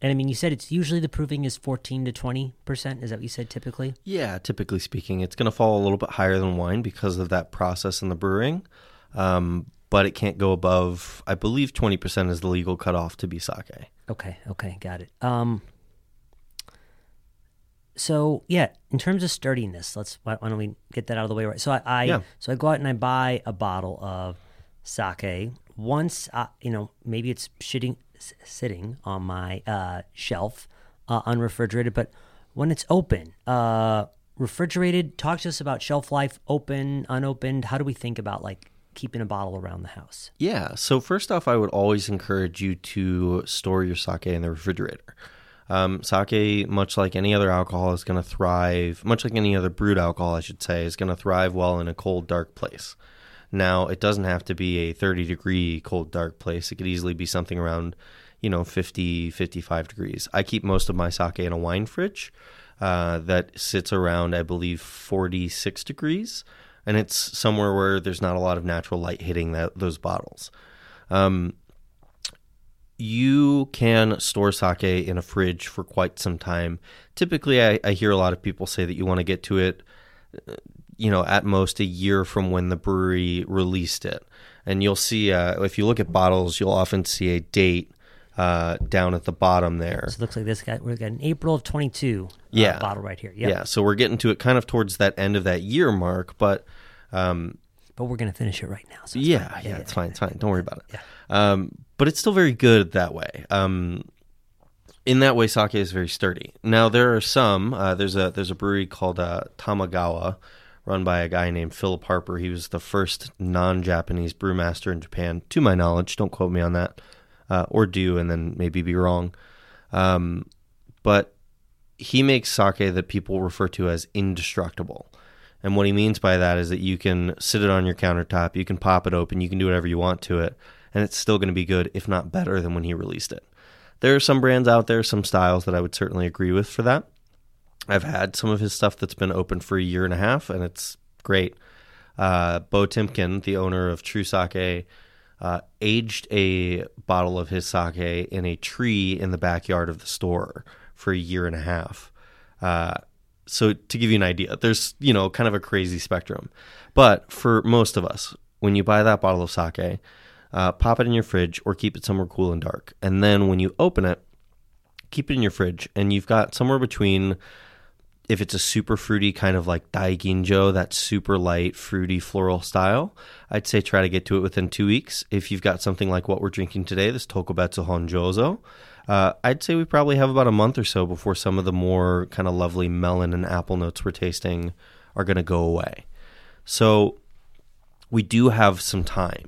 And I mean, you said it's usually the proving is fourteen to twenty percent. Is that what you said typically? Yeah, typically speaking, it's going to fall a little bit higher than wine because of that process in the brewing. Um, but it can't go above, I believe twenty percent is the legal cutoff to be sake. Okay, okay, got it. Um, so yeah, in terms of sturdiness, let's, why don't we get that out of the way, right? So I, I yeah. so I go out and I buy a bottle of sake. Once, I, you know, maybe it's shitting, s- sitting on my uh, shelf, uh, unrefrigerated, but when it's open, uh, refrigerated, talk to us about shelf life, open, unopened. How do we think about, like, keeping a bottle around the house? Yeah, so first off, I would always encourage you to store your sake in the refrigerator. Um, sake, much like any other alcohol, is going to thrive, much like any other brewed alcohol, I should say, is going to thrive well in a cold, dark place. Now, it doesn't have to be a thirty-degree cold, dark place. It could easily be something around, you know, fifty, fifty-five degrees. I keep most of my sake in a wine fridge uh, that sits around, I believe, forty-six degrees. And it's somewhere where there's not a lot of natural light hitting that, those bottles. Um, you can store sake in a fridge for quite some time. Typically, I, I hear a lot of people say that you want to get to it, uh, you know, at most a year from when the brewery released it. And you'll see, uh, if you look at bottles, you'll often see a date uh, down at the bottom there. So it looks like this guy, we've got an April of twenty-two yeah. uh, bottle right here. Yep. Yeah, so we're getting to it kind of towards that end of that year mark, but... Um, but we're going to finish it right now. So yeah, yeah, yeah, yeah, it's fine, it's fine. Don't worry about it. Yeah. Um, but it's still very good that way. Um, in that way, sake is very sturdy. Now, there are some, uh, there's a there's a brewery called uh, Tamagawa, run by a guy named Philip Harper. He was the first non-Japanese brewmaster in Japan, to my knowledge. Don't quote me on that, uh, or do, and then maybe be wrong. Um, but he makes sake that people refer to as indestructible. And what he means by that is that you can sit it on your countertop, you can pop it open, you can do whatever you want to it, and it's still going to be good, if not better, than when he released it. There are some brands out there, some styles that I would certainly agree with for that. I've had some of his stuff that's been open for a year and a half, and it's great. Uh, Bo Timkin, the owner of True Sake, uh, aged a bottle of his sake in a tree in the backyard of the store for a year and a half. Uh, so to give you an idea, there's, you know, kind of a crazy spectrum. But for most of us, when you buy that bottle of sake, uh, pop it in your fridge or keep it somewhere cool and dark. And then when you open it, keep it in your fridge, and you've got somewhere between... If it's a super fruity kind of like Dai Ginjo, that super light, fruity, floral style, I'd say try to get to it within two weeks. If you've got something like what we're drinking today, this Tokubetsu Honjozo, uh, I'd say we probably have about a month or so before some of the more kind of lovely melon and apple notes we're tasting are going to go away. So we do have some time.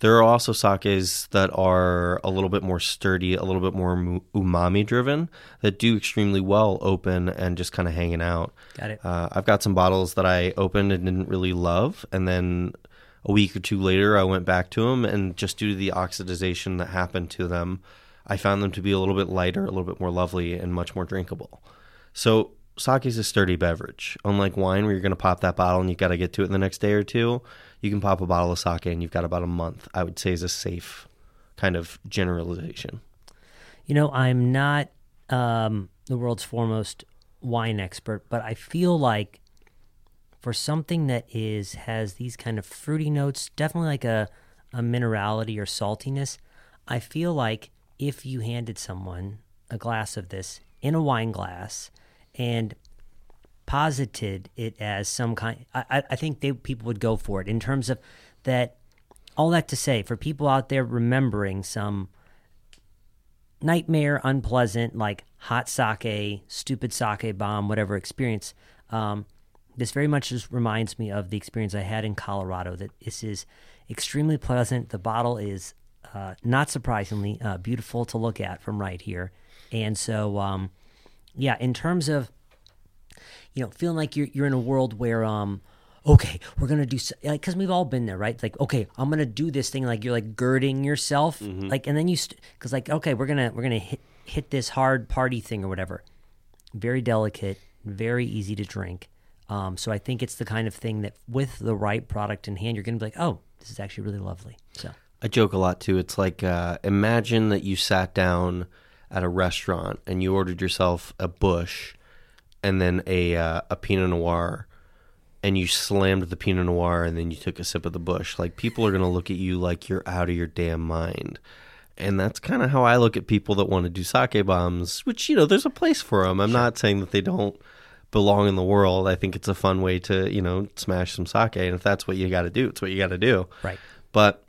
There are also sakes that are a little bit more sturdy, a little bit more umami-driven, that do extremely well open and just kind of hanging out. Got it. Uh, I've got some bottles that I opened and didn't really love, and then a week or two later I went back to them, and just due to the oxidization that happened to them, I found them to be a little bit lighter, a little bit more lovely, and much more drinkable. So sake is a sturdy beverage. Unlike wine, where you're going to pop that bottle and you've got to get to it in the next day or two, you can pop a bottle of sake and you've got about a month, I would say, is a safe kind of generalization. You know, I'm not um, the world's foremost wine expert, but I feel like for something that is has these kind of fruity notes, definitely like a, a minerality or saltiness, I feel like if you handed someone a glass of this in a wine glass and posited it as some kind, I, I think they, people would go for it in terms of that. All that to say, for people out there remembering some nightmare, unpleasant, like hot sake, stupid sake bomb, whatever experience, um, this very much just reminds me of the experience I had in Colorado, that this is extremely pleasant. The bottle is uh, not surprisingly uh, beautiful to look at from right here. And so, um, yeah, in terms of, you know, feeling like you're you're in a world where, um, okay, we're going to do, like, because we've all been there, right? It's like, okay, I'm going to do this thing. Like, you're like girding yourself. Mm-hmm. Like, and then you, st- cause like, okay, we're going to, we're going to hit, hit this hard party thing or whatever. Very delicate, very easy to drink. Um, so I think it's the kind of thing that with the right product in hand, you're going to be like, oh, this is actually really lovely. So I joke a lot too. It's like, uh, imagine that you sat down at a restaurant and you ordered yourself a bush and then a, uh, a Pinot Noir, and you slammed the Pinot Noir and then you took a sip of the bush. Like, people are going to look at you like you're out of your damn mind. And that's kind of how I look at people that want to do sake bombs, which, you know, there's a place for them. I'm not saying that they don't belong in the world. I think it's a fun way to, you know, smash some sake. And if that's what you got to do, it's what you got to do. Right. But,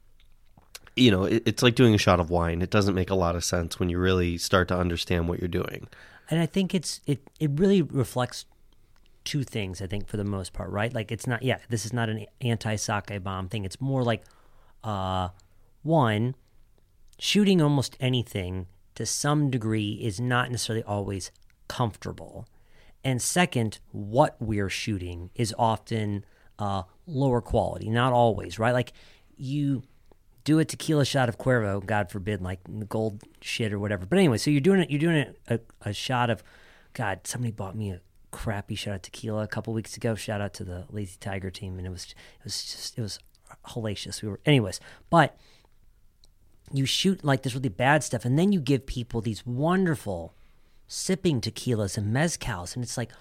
you know, it, it's like doing a shot of wine. It doesn't make a lot of sense when you really start to understand what you're doing. And I think it's it, it really reflects two things, I think, for the most part, right? Like, it's not, yeah, this is not an anti-sake bomb thing. It's more like, uh, one, shooting almost anything to some degree is not necessarily always comfortable. And second, what we're shooting is often uh, lower quality, not always, right? Like, you do a tequila shot of Cuervo, God forbid, like gold shit or whatever. But anyway, so you're doing it, you're doing a, a shot of, God, somebody bought me a crappy shot of tequila a couple weeks ago. Shout out to the Lazy Tiger team, and it was it was just it was hellacious. We were anyways, but you shoot like this really bad stuff, and then you give people these wonderful sipping tequilas and mezcals, and it's like,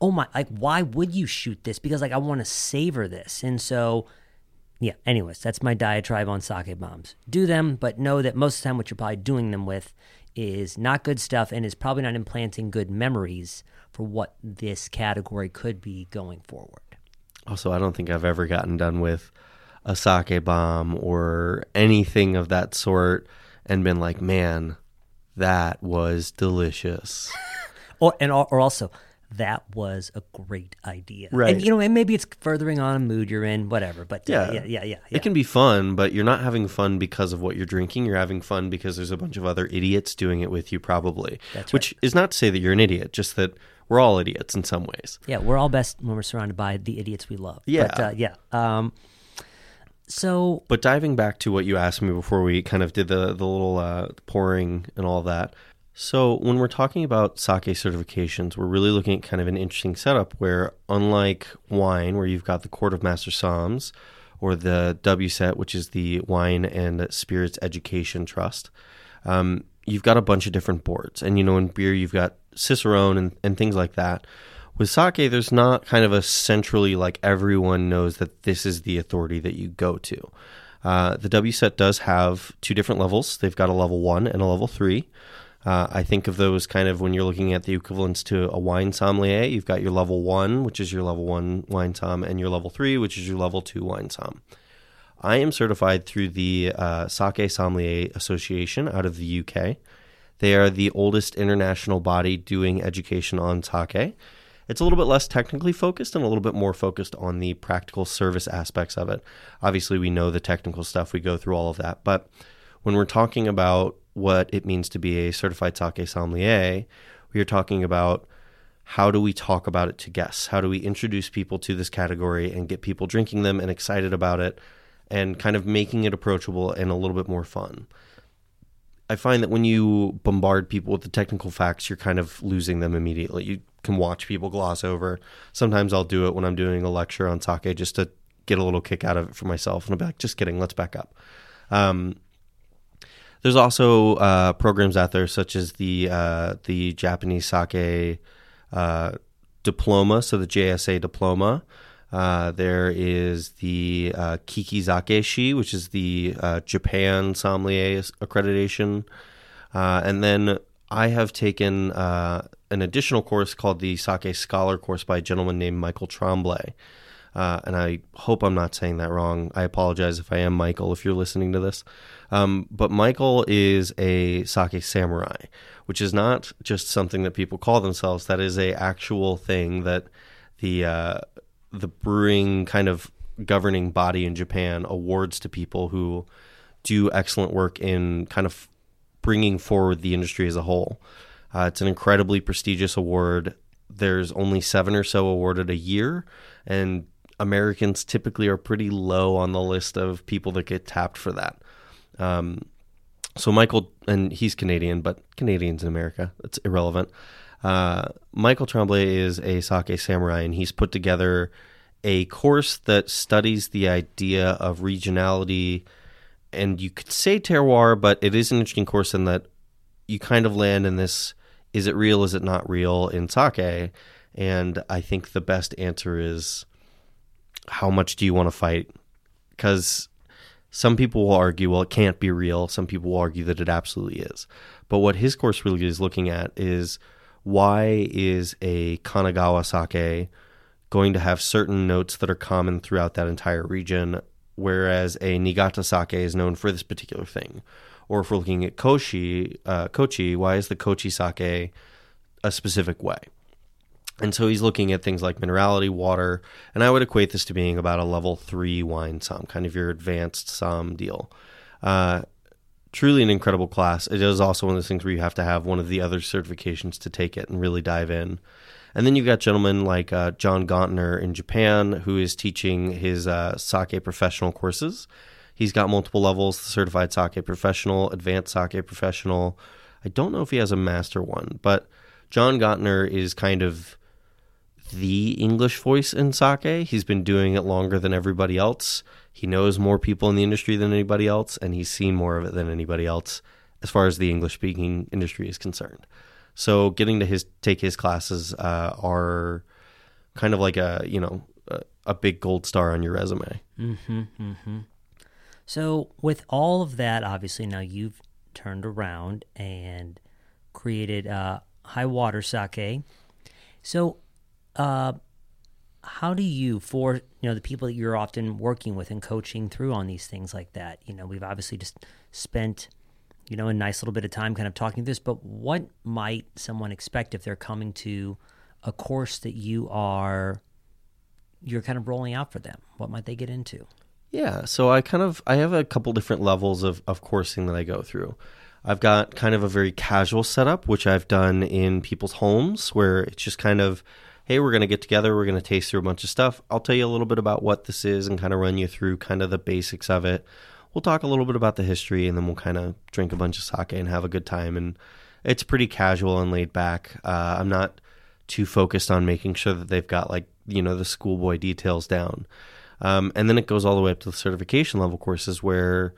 oh my, like, why would you shoot this? Because, like, I want to savor this. And so, yeah. Anyways, that's my diatribe on sake bombs. Do them, but know that most of the time, what you're probably doing them with is not good stuff, and is probably not implanting good memories for what this category could be going forward. Also, I don't think I've ever gotten done with a sake bomb or anything of that sort and been like, man, that was delicious. or and or also, that was a great idea. Right. And, you know, and maybe it's furthering on a mood you're in, whatever. But yeah. Uh, yeah, yeah, yeah, yeah. It can be fun, but you're not having fun because of what you're drinking. You're having fun because there's a bunch of other idiots doing it with you, probably. That's right. Which is not to say that you're an idiot, just that we're all idiots in some ways. Yeah, we're all best when we're surrounded by the idiots we love. Yeah. But, uh, yeah. Um, so. But diving back to what you asked me before we kind of did the, the little uh, pouring and all that. So when we're talking about sake certifications, we're really looking at kind of an interesting setup where, unlike wine, where you've got the Court of Master Soms or the W S E T, which is the Wine and Spirits Education Trust, um, you've got a bunch of different boards. And, you know, in beer, you've got Cicerone and, and things like that. With sake, there's not kind of a centrally, like, everyone knows that this is the authority that you go to. Uh, the W S E T does have two different levels. They've got a level one and a level three. Uh, I think of those kind of when you're looking at the equivalence to a wine sommelier. You've got your level one, which is your level one wine som, and your level three, which is your level two wine som. I am certified through the uh, Saké Sommelier Association out of the U K. They are the oldest international body doing education on sake. It's a little bit less technically focused and a little bit more focused on the practical service aspects of it. Obviously, we know the technical stuff. We go through all of that. But when we're talking about what it means to be a certified sake sommelier, we are talking about how do we talk about it to guests? How do we introduce people to this category and get people drinking them and excited about it and kind of making it approachable and a little bit more fun? I find that when you bombard people with the technical facts, you're kind of losing them immediately. You can watch people gloss over. Sometimes I'll do it when I'm doing a lecture on sake just to get a little kick out of it for myself. And I'll be like, just kidding, let's back up. Um, There's also uh, programs out there such as the uh, the Japanese sake uh, diploma, so the J S A diploma. Uh, there is the uh, Kikizakeshi, which is the uh, Japan Sommelier Accreditation. Uh, and then I have taken uh, an additional course called the Sake Scholar course by a gentleman named Michael Tremblay. Uh, and I hope I'm not saying that wrong. I apologize if I am, Michael, if you're listening to this. Um, but Michael is a sake samurai, which is not just something that people call themselves. That is a actual thing that the uh, the brewing kind of governing body in Japan awards to people who do excellent work in kind of bringing forward the industry as a whole. Uh, it's an incredibly prestigious award. There's only seven or so awarded a year, and Americans typically are pretty low on the list of people that get tapped for that. Um, so Michael, and he's Canadian, but Canadians in America, it's irrelevant. Uh, Michael Tremblay is a sake samurai, and he's put together a course that studies the idea of regionality, and you could say terroir, but it is an interesting course in that you kind of land in this, is it real, is it not real in sake? And I think the best answer is, how much do you want to fight? Because some people will argue, well, it can't be real. Some people will argue that it absolutely is. But what his course really is looking at is, why is a Kanagawa sake going to have certain notes that are common throughout that entire region, whereas a Niigata sake is known for this particular thing? Or if we're looking at Kochi, uh, Kochi, why is the Kochi sake a specific way? And so he's looking at things like minerality, water, and I would equate this to being about a level three wine som, kind of your advanced som deal. Uh, truly an incredible class. It is also one of those things where you have to have one of the other certifications to take it and really dive in. And then you've got gentlemen like uh, John Gauntner in Japan, who is teaching his uh, sake professional courses. He's got multiple levels, the Certified Sake Professional, Advanced Sake Professional. I don't know if he has a master one, but John Gauntner is kind of the English voice in sake. He's been doing it longer than everybody else. He knows more people in the industry than anybody else, and he's seen more of it than anybody else as far as the English-speaking industry is concerned. So getting to his take his classes uh, are kind of like a, you know, a, a big gold star on your resume. Mm-hmm, mm-hmm. So with all of that, obviously now you've turned around and created uh, High Water Saké. So uh, how do you, for you know the people that you're often working with and coaching through on these things like that, you know, we've obviously just spent you know a nice little bit of time kind of talking through this, but what might someone expect if they're coming to a course that you are, you're kind of rolling out for them? What might they get into? Yeah, so I kind of I have a couple different levels of, of coursing that I go through. I've got kind of a very casual setup, which I've done in people's homes, where it's just kind of, hey, we're going to get together, we're going to taste through a bunch of stuff. I'll tell you a little bit about what this is and kind of run you through kind of the basics of it. We'll talk a little bit about the history, and then we'll kind of drink a bunch of sake and have a good time. And it's pretty casual and laid back. Uh, I'm not too focused on making sure that they've got, like, you know, the schoolboy details down. Um, and then it goes all the way up to the certification level courses, where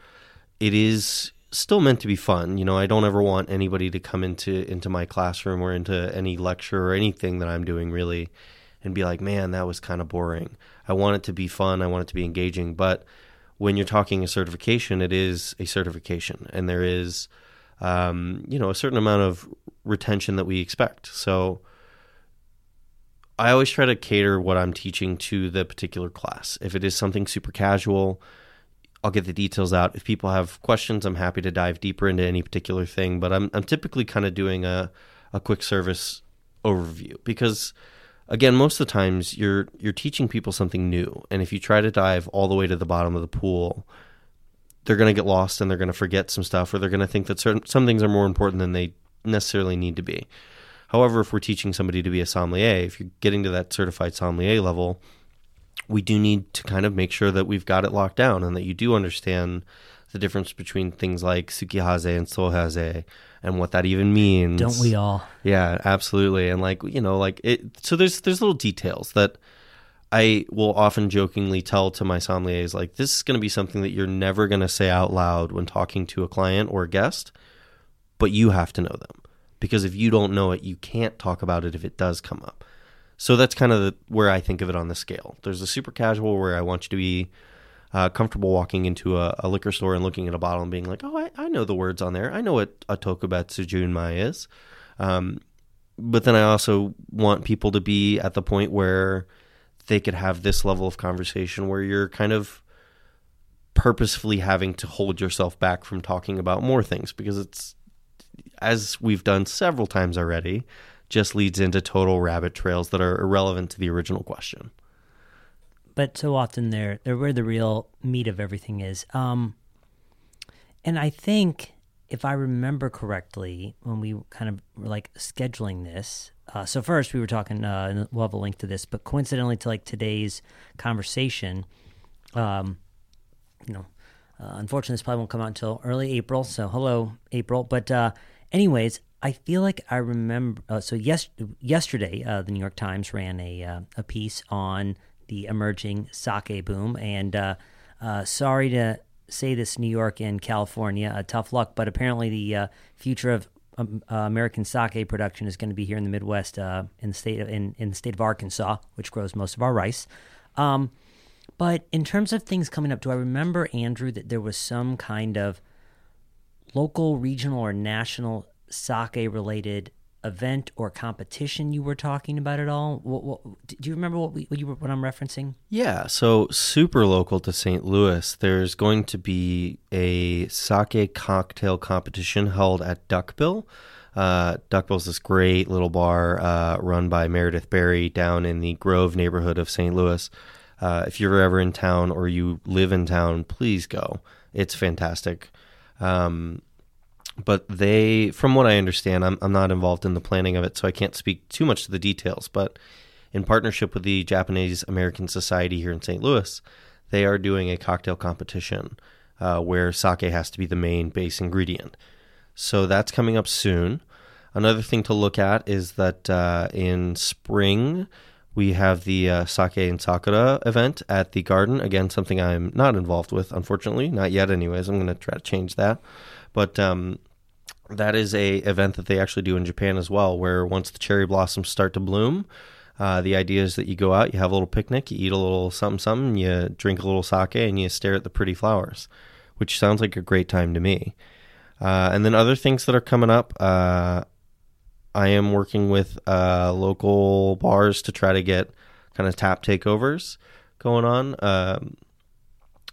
it is still meant to be fun. You know, I don't ever want anybody to come into into my classroom or into any lecture or anything that I'm doing really and be like, man, that was kind of boring. I want it to be fun. I want it to be engaging. But when you're talking a certification, it is a certification. And there is, um, you know, a certain amount of retention that we expect. So I always try to cater what I'm teaching to the particular class. If it is something super casual, I'll get the details out. If people have questions, I'm happy to dive deeper into any particular thing, but I'm I'm typically kind of doing a, a quick service overview, because again, most of the times you're you're teaching people something new, and if you try to dive all the way to the bottom of the pool, they're going to get lost and they're going to forget some stuff, or they're going to think that certain some things are more important than they necessarily need to be. However, if we're teaching somebody to be a sommelier, if you're getting to that certified sommelier level, we do need to kind of make sure that we've got it locked down and that you do understand the difference between things like tsukihaze and sohaze and what that even means. Don't we all? Yeah, absolutely. And like, you know, like it, so there's there's little details that I will often jokingly tell to my sommeliers, like, this is going to be something that you're never going to say out loud when talking to a client or a guest, but you have to know them. Because if you don't know it, you can't talk about it if it does come up. So that's kind of the, where I think of it on the scale. There's the super casual where I want you to be uh, comfortable walking into a, a liquor store and looking at a bottle and being like, oh, I, I know the words on there. I know what a Tokubetsu Junmai is. Um, but then I also want people to be at the point where they could have this level of conversation where you're kind of purposefully having to hold yourself back from talking about more things, because it's, as we've done several times already, just leads into total rabbit trails that are irrelevant to the original question. But so often they're, they're where the real meat of everything is. Um, and I think, if I remember correctly, when we kind of were like scheduling this, Uh, so first we were talking, uh, and we'll have a link to this, but coincidentally to like today's conversation, um, you know, uh, unfortunately this probably won't come out until early April. So hello, April. But uh, anyways, I feel like I remember, uh, so yes, yesterday uh, the New York Times ran a, uh, a piece on the emerging sake boom. And uh, uh, sorry to say this, New York and California, uh, tough luck, but apparently the uh, future of Um, uh, American sake production is going to be here in the Midwest, uh, in the state of, in, in the state of Arkansas, which grows most of our rice. Um, but in terms of things coming up, do I remember, Andrew, that there was some kind of local, regional, or national sake-related event or competition you were talking about at all? What, what, do you remember what, we, what, you were, what I'm referencing? Yeah, so super local to Saint Louis, there's going to be a sake cocktail competition held at Duckbill. Uh, Duckbill's this great little bar uh, run by Meredith Berry down in the Grove neighborhood of Saint Louis. Uh, if you're ever in town or you live in town, please go. It's fantastic. Um But they, from what I understand, I'm, I'm not involved in the planning of it, so I can't speak too much to the details. But in partnership with the Japanese American Society here in Saint Louis, they are doing a cocktail competition uh, where sake has to be the main base ingredient. So that's coming up soon. Another thing to look at is that uh, in spring, we have the uh, Sake and Sakura event at the Garden. Again, something I'm not involved with, unfortunately. Not yet anyways. I'm going to try to change that. But um, that is a event that they actually do in Japan as well, where once the cherry blossoms start to bloom, uh, the idea is that you go out, you have a little picnic, you eat a little something-something, you drink a little sake, and you stare at the pretty flowers, which sounds like a great time to me. Uh, and then other things that are coming up, uh, I am working with uh, local bars to try to get kind of tap takeovers going on. Um,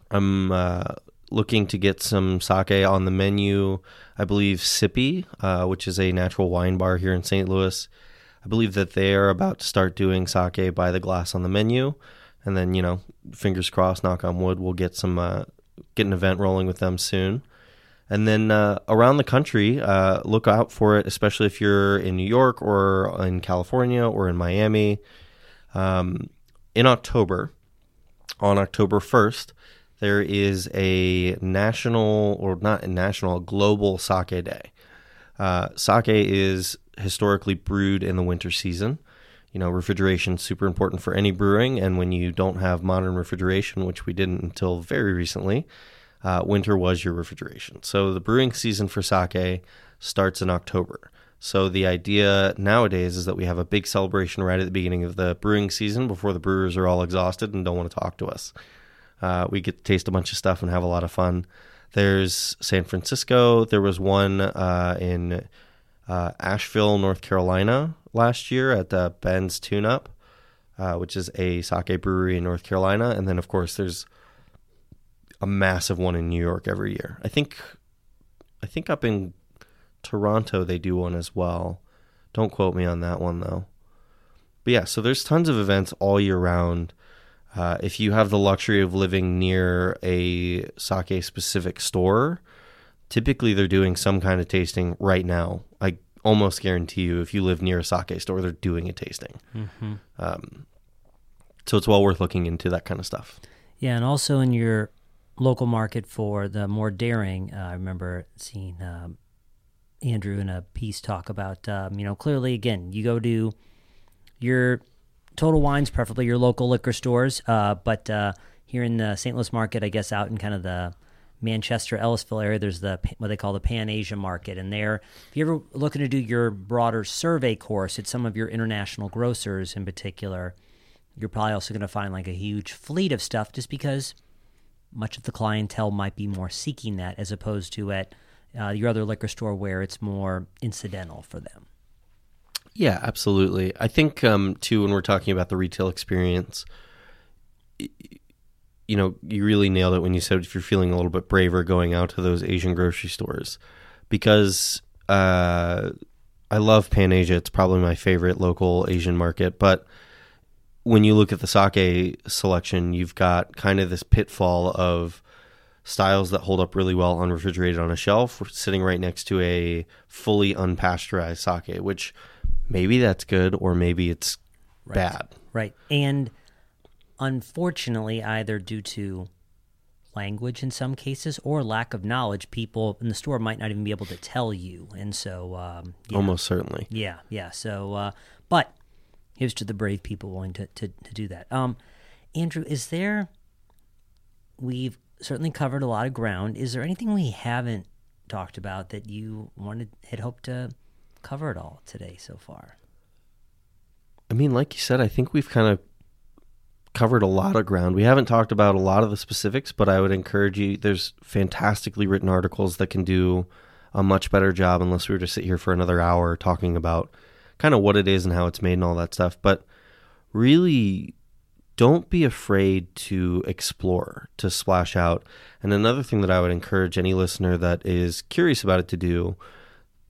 I'm... Uh, looking to get some sake on the menu. I believe Sippy, uh, which is a natural wine bar here in Saint Louis, I believe that they are about to start doing sake by the glass on the menu. And then, you know, fingers crossed, knock on wood, we'll get some uh, get an event rolling with them soon. And then uh, around the country, uh, look out for it, especially if you're in New York or in California or in Miami. Um, in October, on October first, there is a national, or not a national, global sake day. Uh, sake is historically brewed in the winter season. You know, refrigeration is super important for any brewing, and when you don't have modern refrigeration, which we didn't until very recently, uh, winter was your refrigeration. So the brewing season for sake starts in October. So the idea nowadays is that we have a big celebration right at the beginning of the brewing season before the brewers are all exhausted and don't want to talk to us. Uh, we get to taste a bunch of stuff and have a lot of fun. There's San Francisco. There was one uh, in uh, Asheville, North Carolina last year at uh, Ben's Tune-Up, uh, which is a sake brewery in North Carolina. And then, of course, there's a massive one in New York every year. I think, I think up in Toronto they do one as well. Don't quote me on that one, though. But, yeah, so there's tons of events all year round. Uh, if you have the luxury of living near a sake-specific store, typically they're doing some kind of tasting right now. I almost guarantee you, if you live near a sake store, they're doing a tasting. Mm-hmm. Um, so it's well worth looking into that kind of stuff. Yeah, and also in your local market for the more daring, uh, I remember seeing um, Andrew in a piece talk about, um, you know, clearly, again, you go to your Total Wines, preferably your local liquor stores. Uh, but uh, here in the Saint Louis market, I guess out in kind of the Manchester, Ellisville area, there's the what they call the Pan Asia market. And there, if you're ever looking to do your broader survey course at some of your international grocers in particular, you're probably also going to find like a huge fleet of stuff just because much of the clientele might be more seeking that as opposed to at uh, your other liquor store where it's more incidental for them. Yeah, absolutely. I think, um, too, when we're talking about the retail experience, you know, you really nailed it when you said if you're feeling a little bit braver going out to those Asian grocery stores because uh, I love Pan Asia. It's probably my favorite local Asian market. But when you look at the sake selection, you've got kind of this pitfall of styles that hold up really well unrefrigerated on a shelf. We're sitting right next to a fully unpasteurized sake, which maybe that's good or maybe it's right. bad. Right. And unfortunately, either due to language in some cases or lack of knowledge, people in the store might not even be able to tell you. And so... Um, yeah. Almost certainly. Yeah, yeah. So, uh, but here's to the brave people willing to, to, to do that. Um, Andrew, is there... We've certainly covered a lot of ground. Is there anything we haven't talked about that you wanted had hoped to... cover it all today so far? I mean, like you said, I think we've kind of covered a lot of ground. We haven't talked about a lot of the specifics, but I would encourage you, there's fantastically written articles that can do a much better job unless we were to sit here for another hour talking about kind of what it is and how it's made and all that stuff. But really, don't be afraid to explore, to splash out. And another thing that I would encourage any listener that is curious about it to do,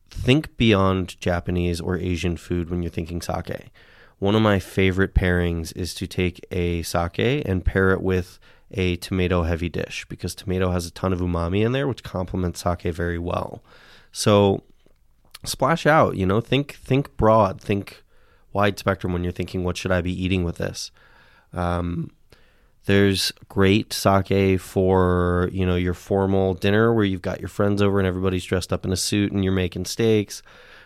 think beyond Japanese or Asian food when you're thinking sake. One of my favorite pairings is to take a sake and pair it with a tomato-heavy dish because tomato has a ton of umami in there, which complements sake very well. So splash out, you know, think think broad, think wide spectrum when you're thinking, what should I be eating with this? Um, there's great sake for, you know, your formal dinner where you've got your friends over and everybody's dressed up in a suit and you're making steaks.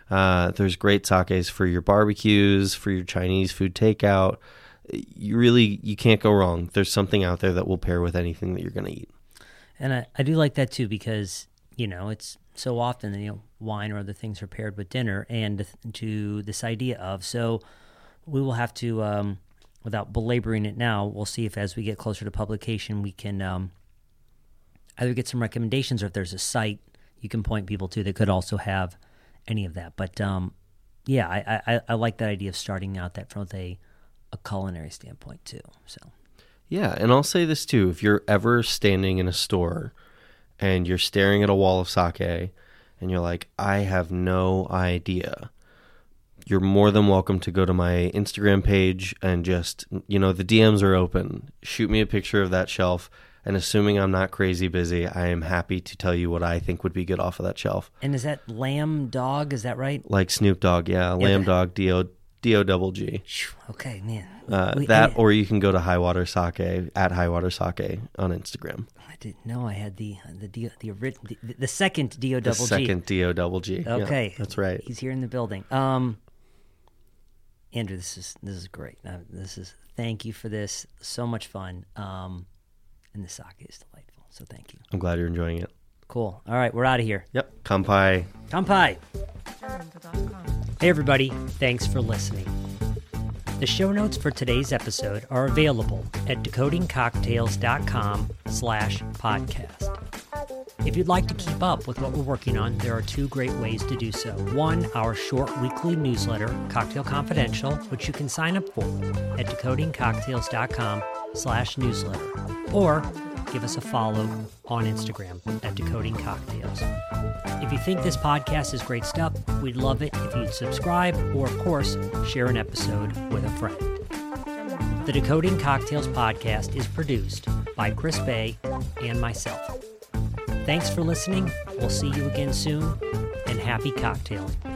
Uh, there's great sakes for your barbecues, for your Chinese food takeout. You really, you can't go wrong. There's something out there that will pair with anything that you're going to eat. And I, I do like that too because, you know, it's so often, you know, wine or other things are paired with dinner and to this idea of, so we will have to... Um, without belaboring it now, we'll see if as we get closer to publication, we can um, either get some recommendations or if there's a site you can point people to that could also have any of that. But um, yeah, I, I, I like that idea of starting out that from a, a culinary standpoint too. So yeah, and I'll say this too. If you're ever standing in a store and you're staring at a wall of sake and you're like, I have no idea, you're more than welcome to go to my Instagram page and just, you know, the D Ms are open. Shoot me a picture of that shelf. And assuming I'm not crazy busy, I am happy to tell you what I think would be good off of that shelf. And is that Lamb Dog? Is that right? Like Snoop Dogg, yeah. yeah. Lamb Dog, D-O, D O double G. Okay, man. Uh, we, that, I, or you can go to High Water Saké, at High Water Saké on Instagram. I didn't know I had the the the the, the, the second D O double G. The second D O double G. Okay. Yeah, that's right. He's here in the building. Um. Andrew, this is this is great. Uh, this is thank you for this. So much fun. Um, and the sake is delightful. So thank you. I'm glad you're enjoying it. Cool. All right, we're out of here. Yep. Kanpai. Kanpai. Hey everybody, thanks for listening. The show notes for today's episode are available at decoding cocktails dot com slash podcast. If you'd like to keep up with what we're working on, there are two great ways to do so. One, our short weekly newsletter, Cocktail Confidential, which you can sign up for at decoding cocktails dot com slash newsletter. Or give us a follow on Instagram at Decoding Cocktails. If you think this podcast is great stuff, we'd love it if you'd subscribe or, of course, share an episode with a friend. The Decoding Cocktails podcast is produced by Chris Bay and myself. Thanks for listening. We'll see you again soon, and happy cocktailing.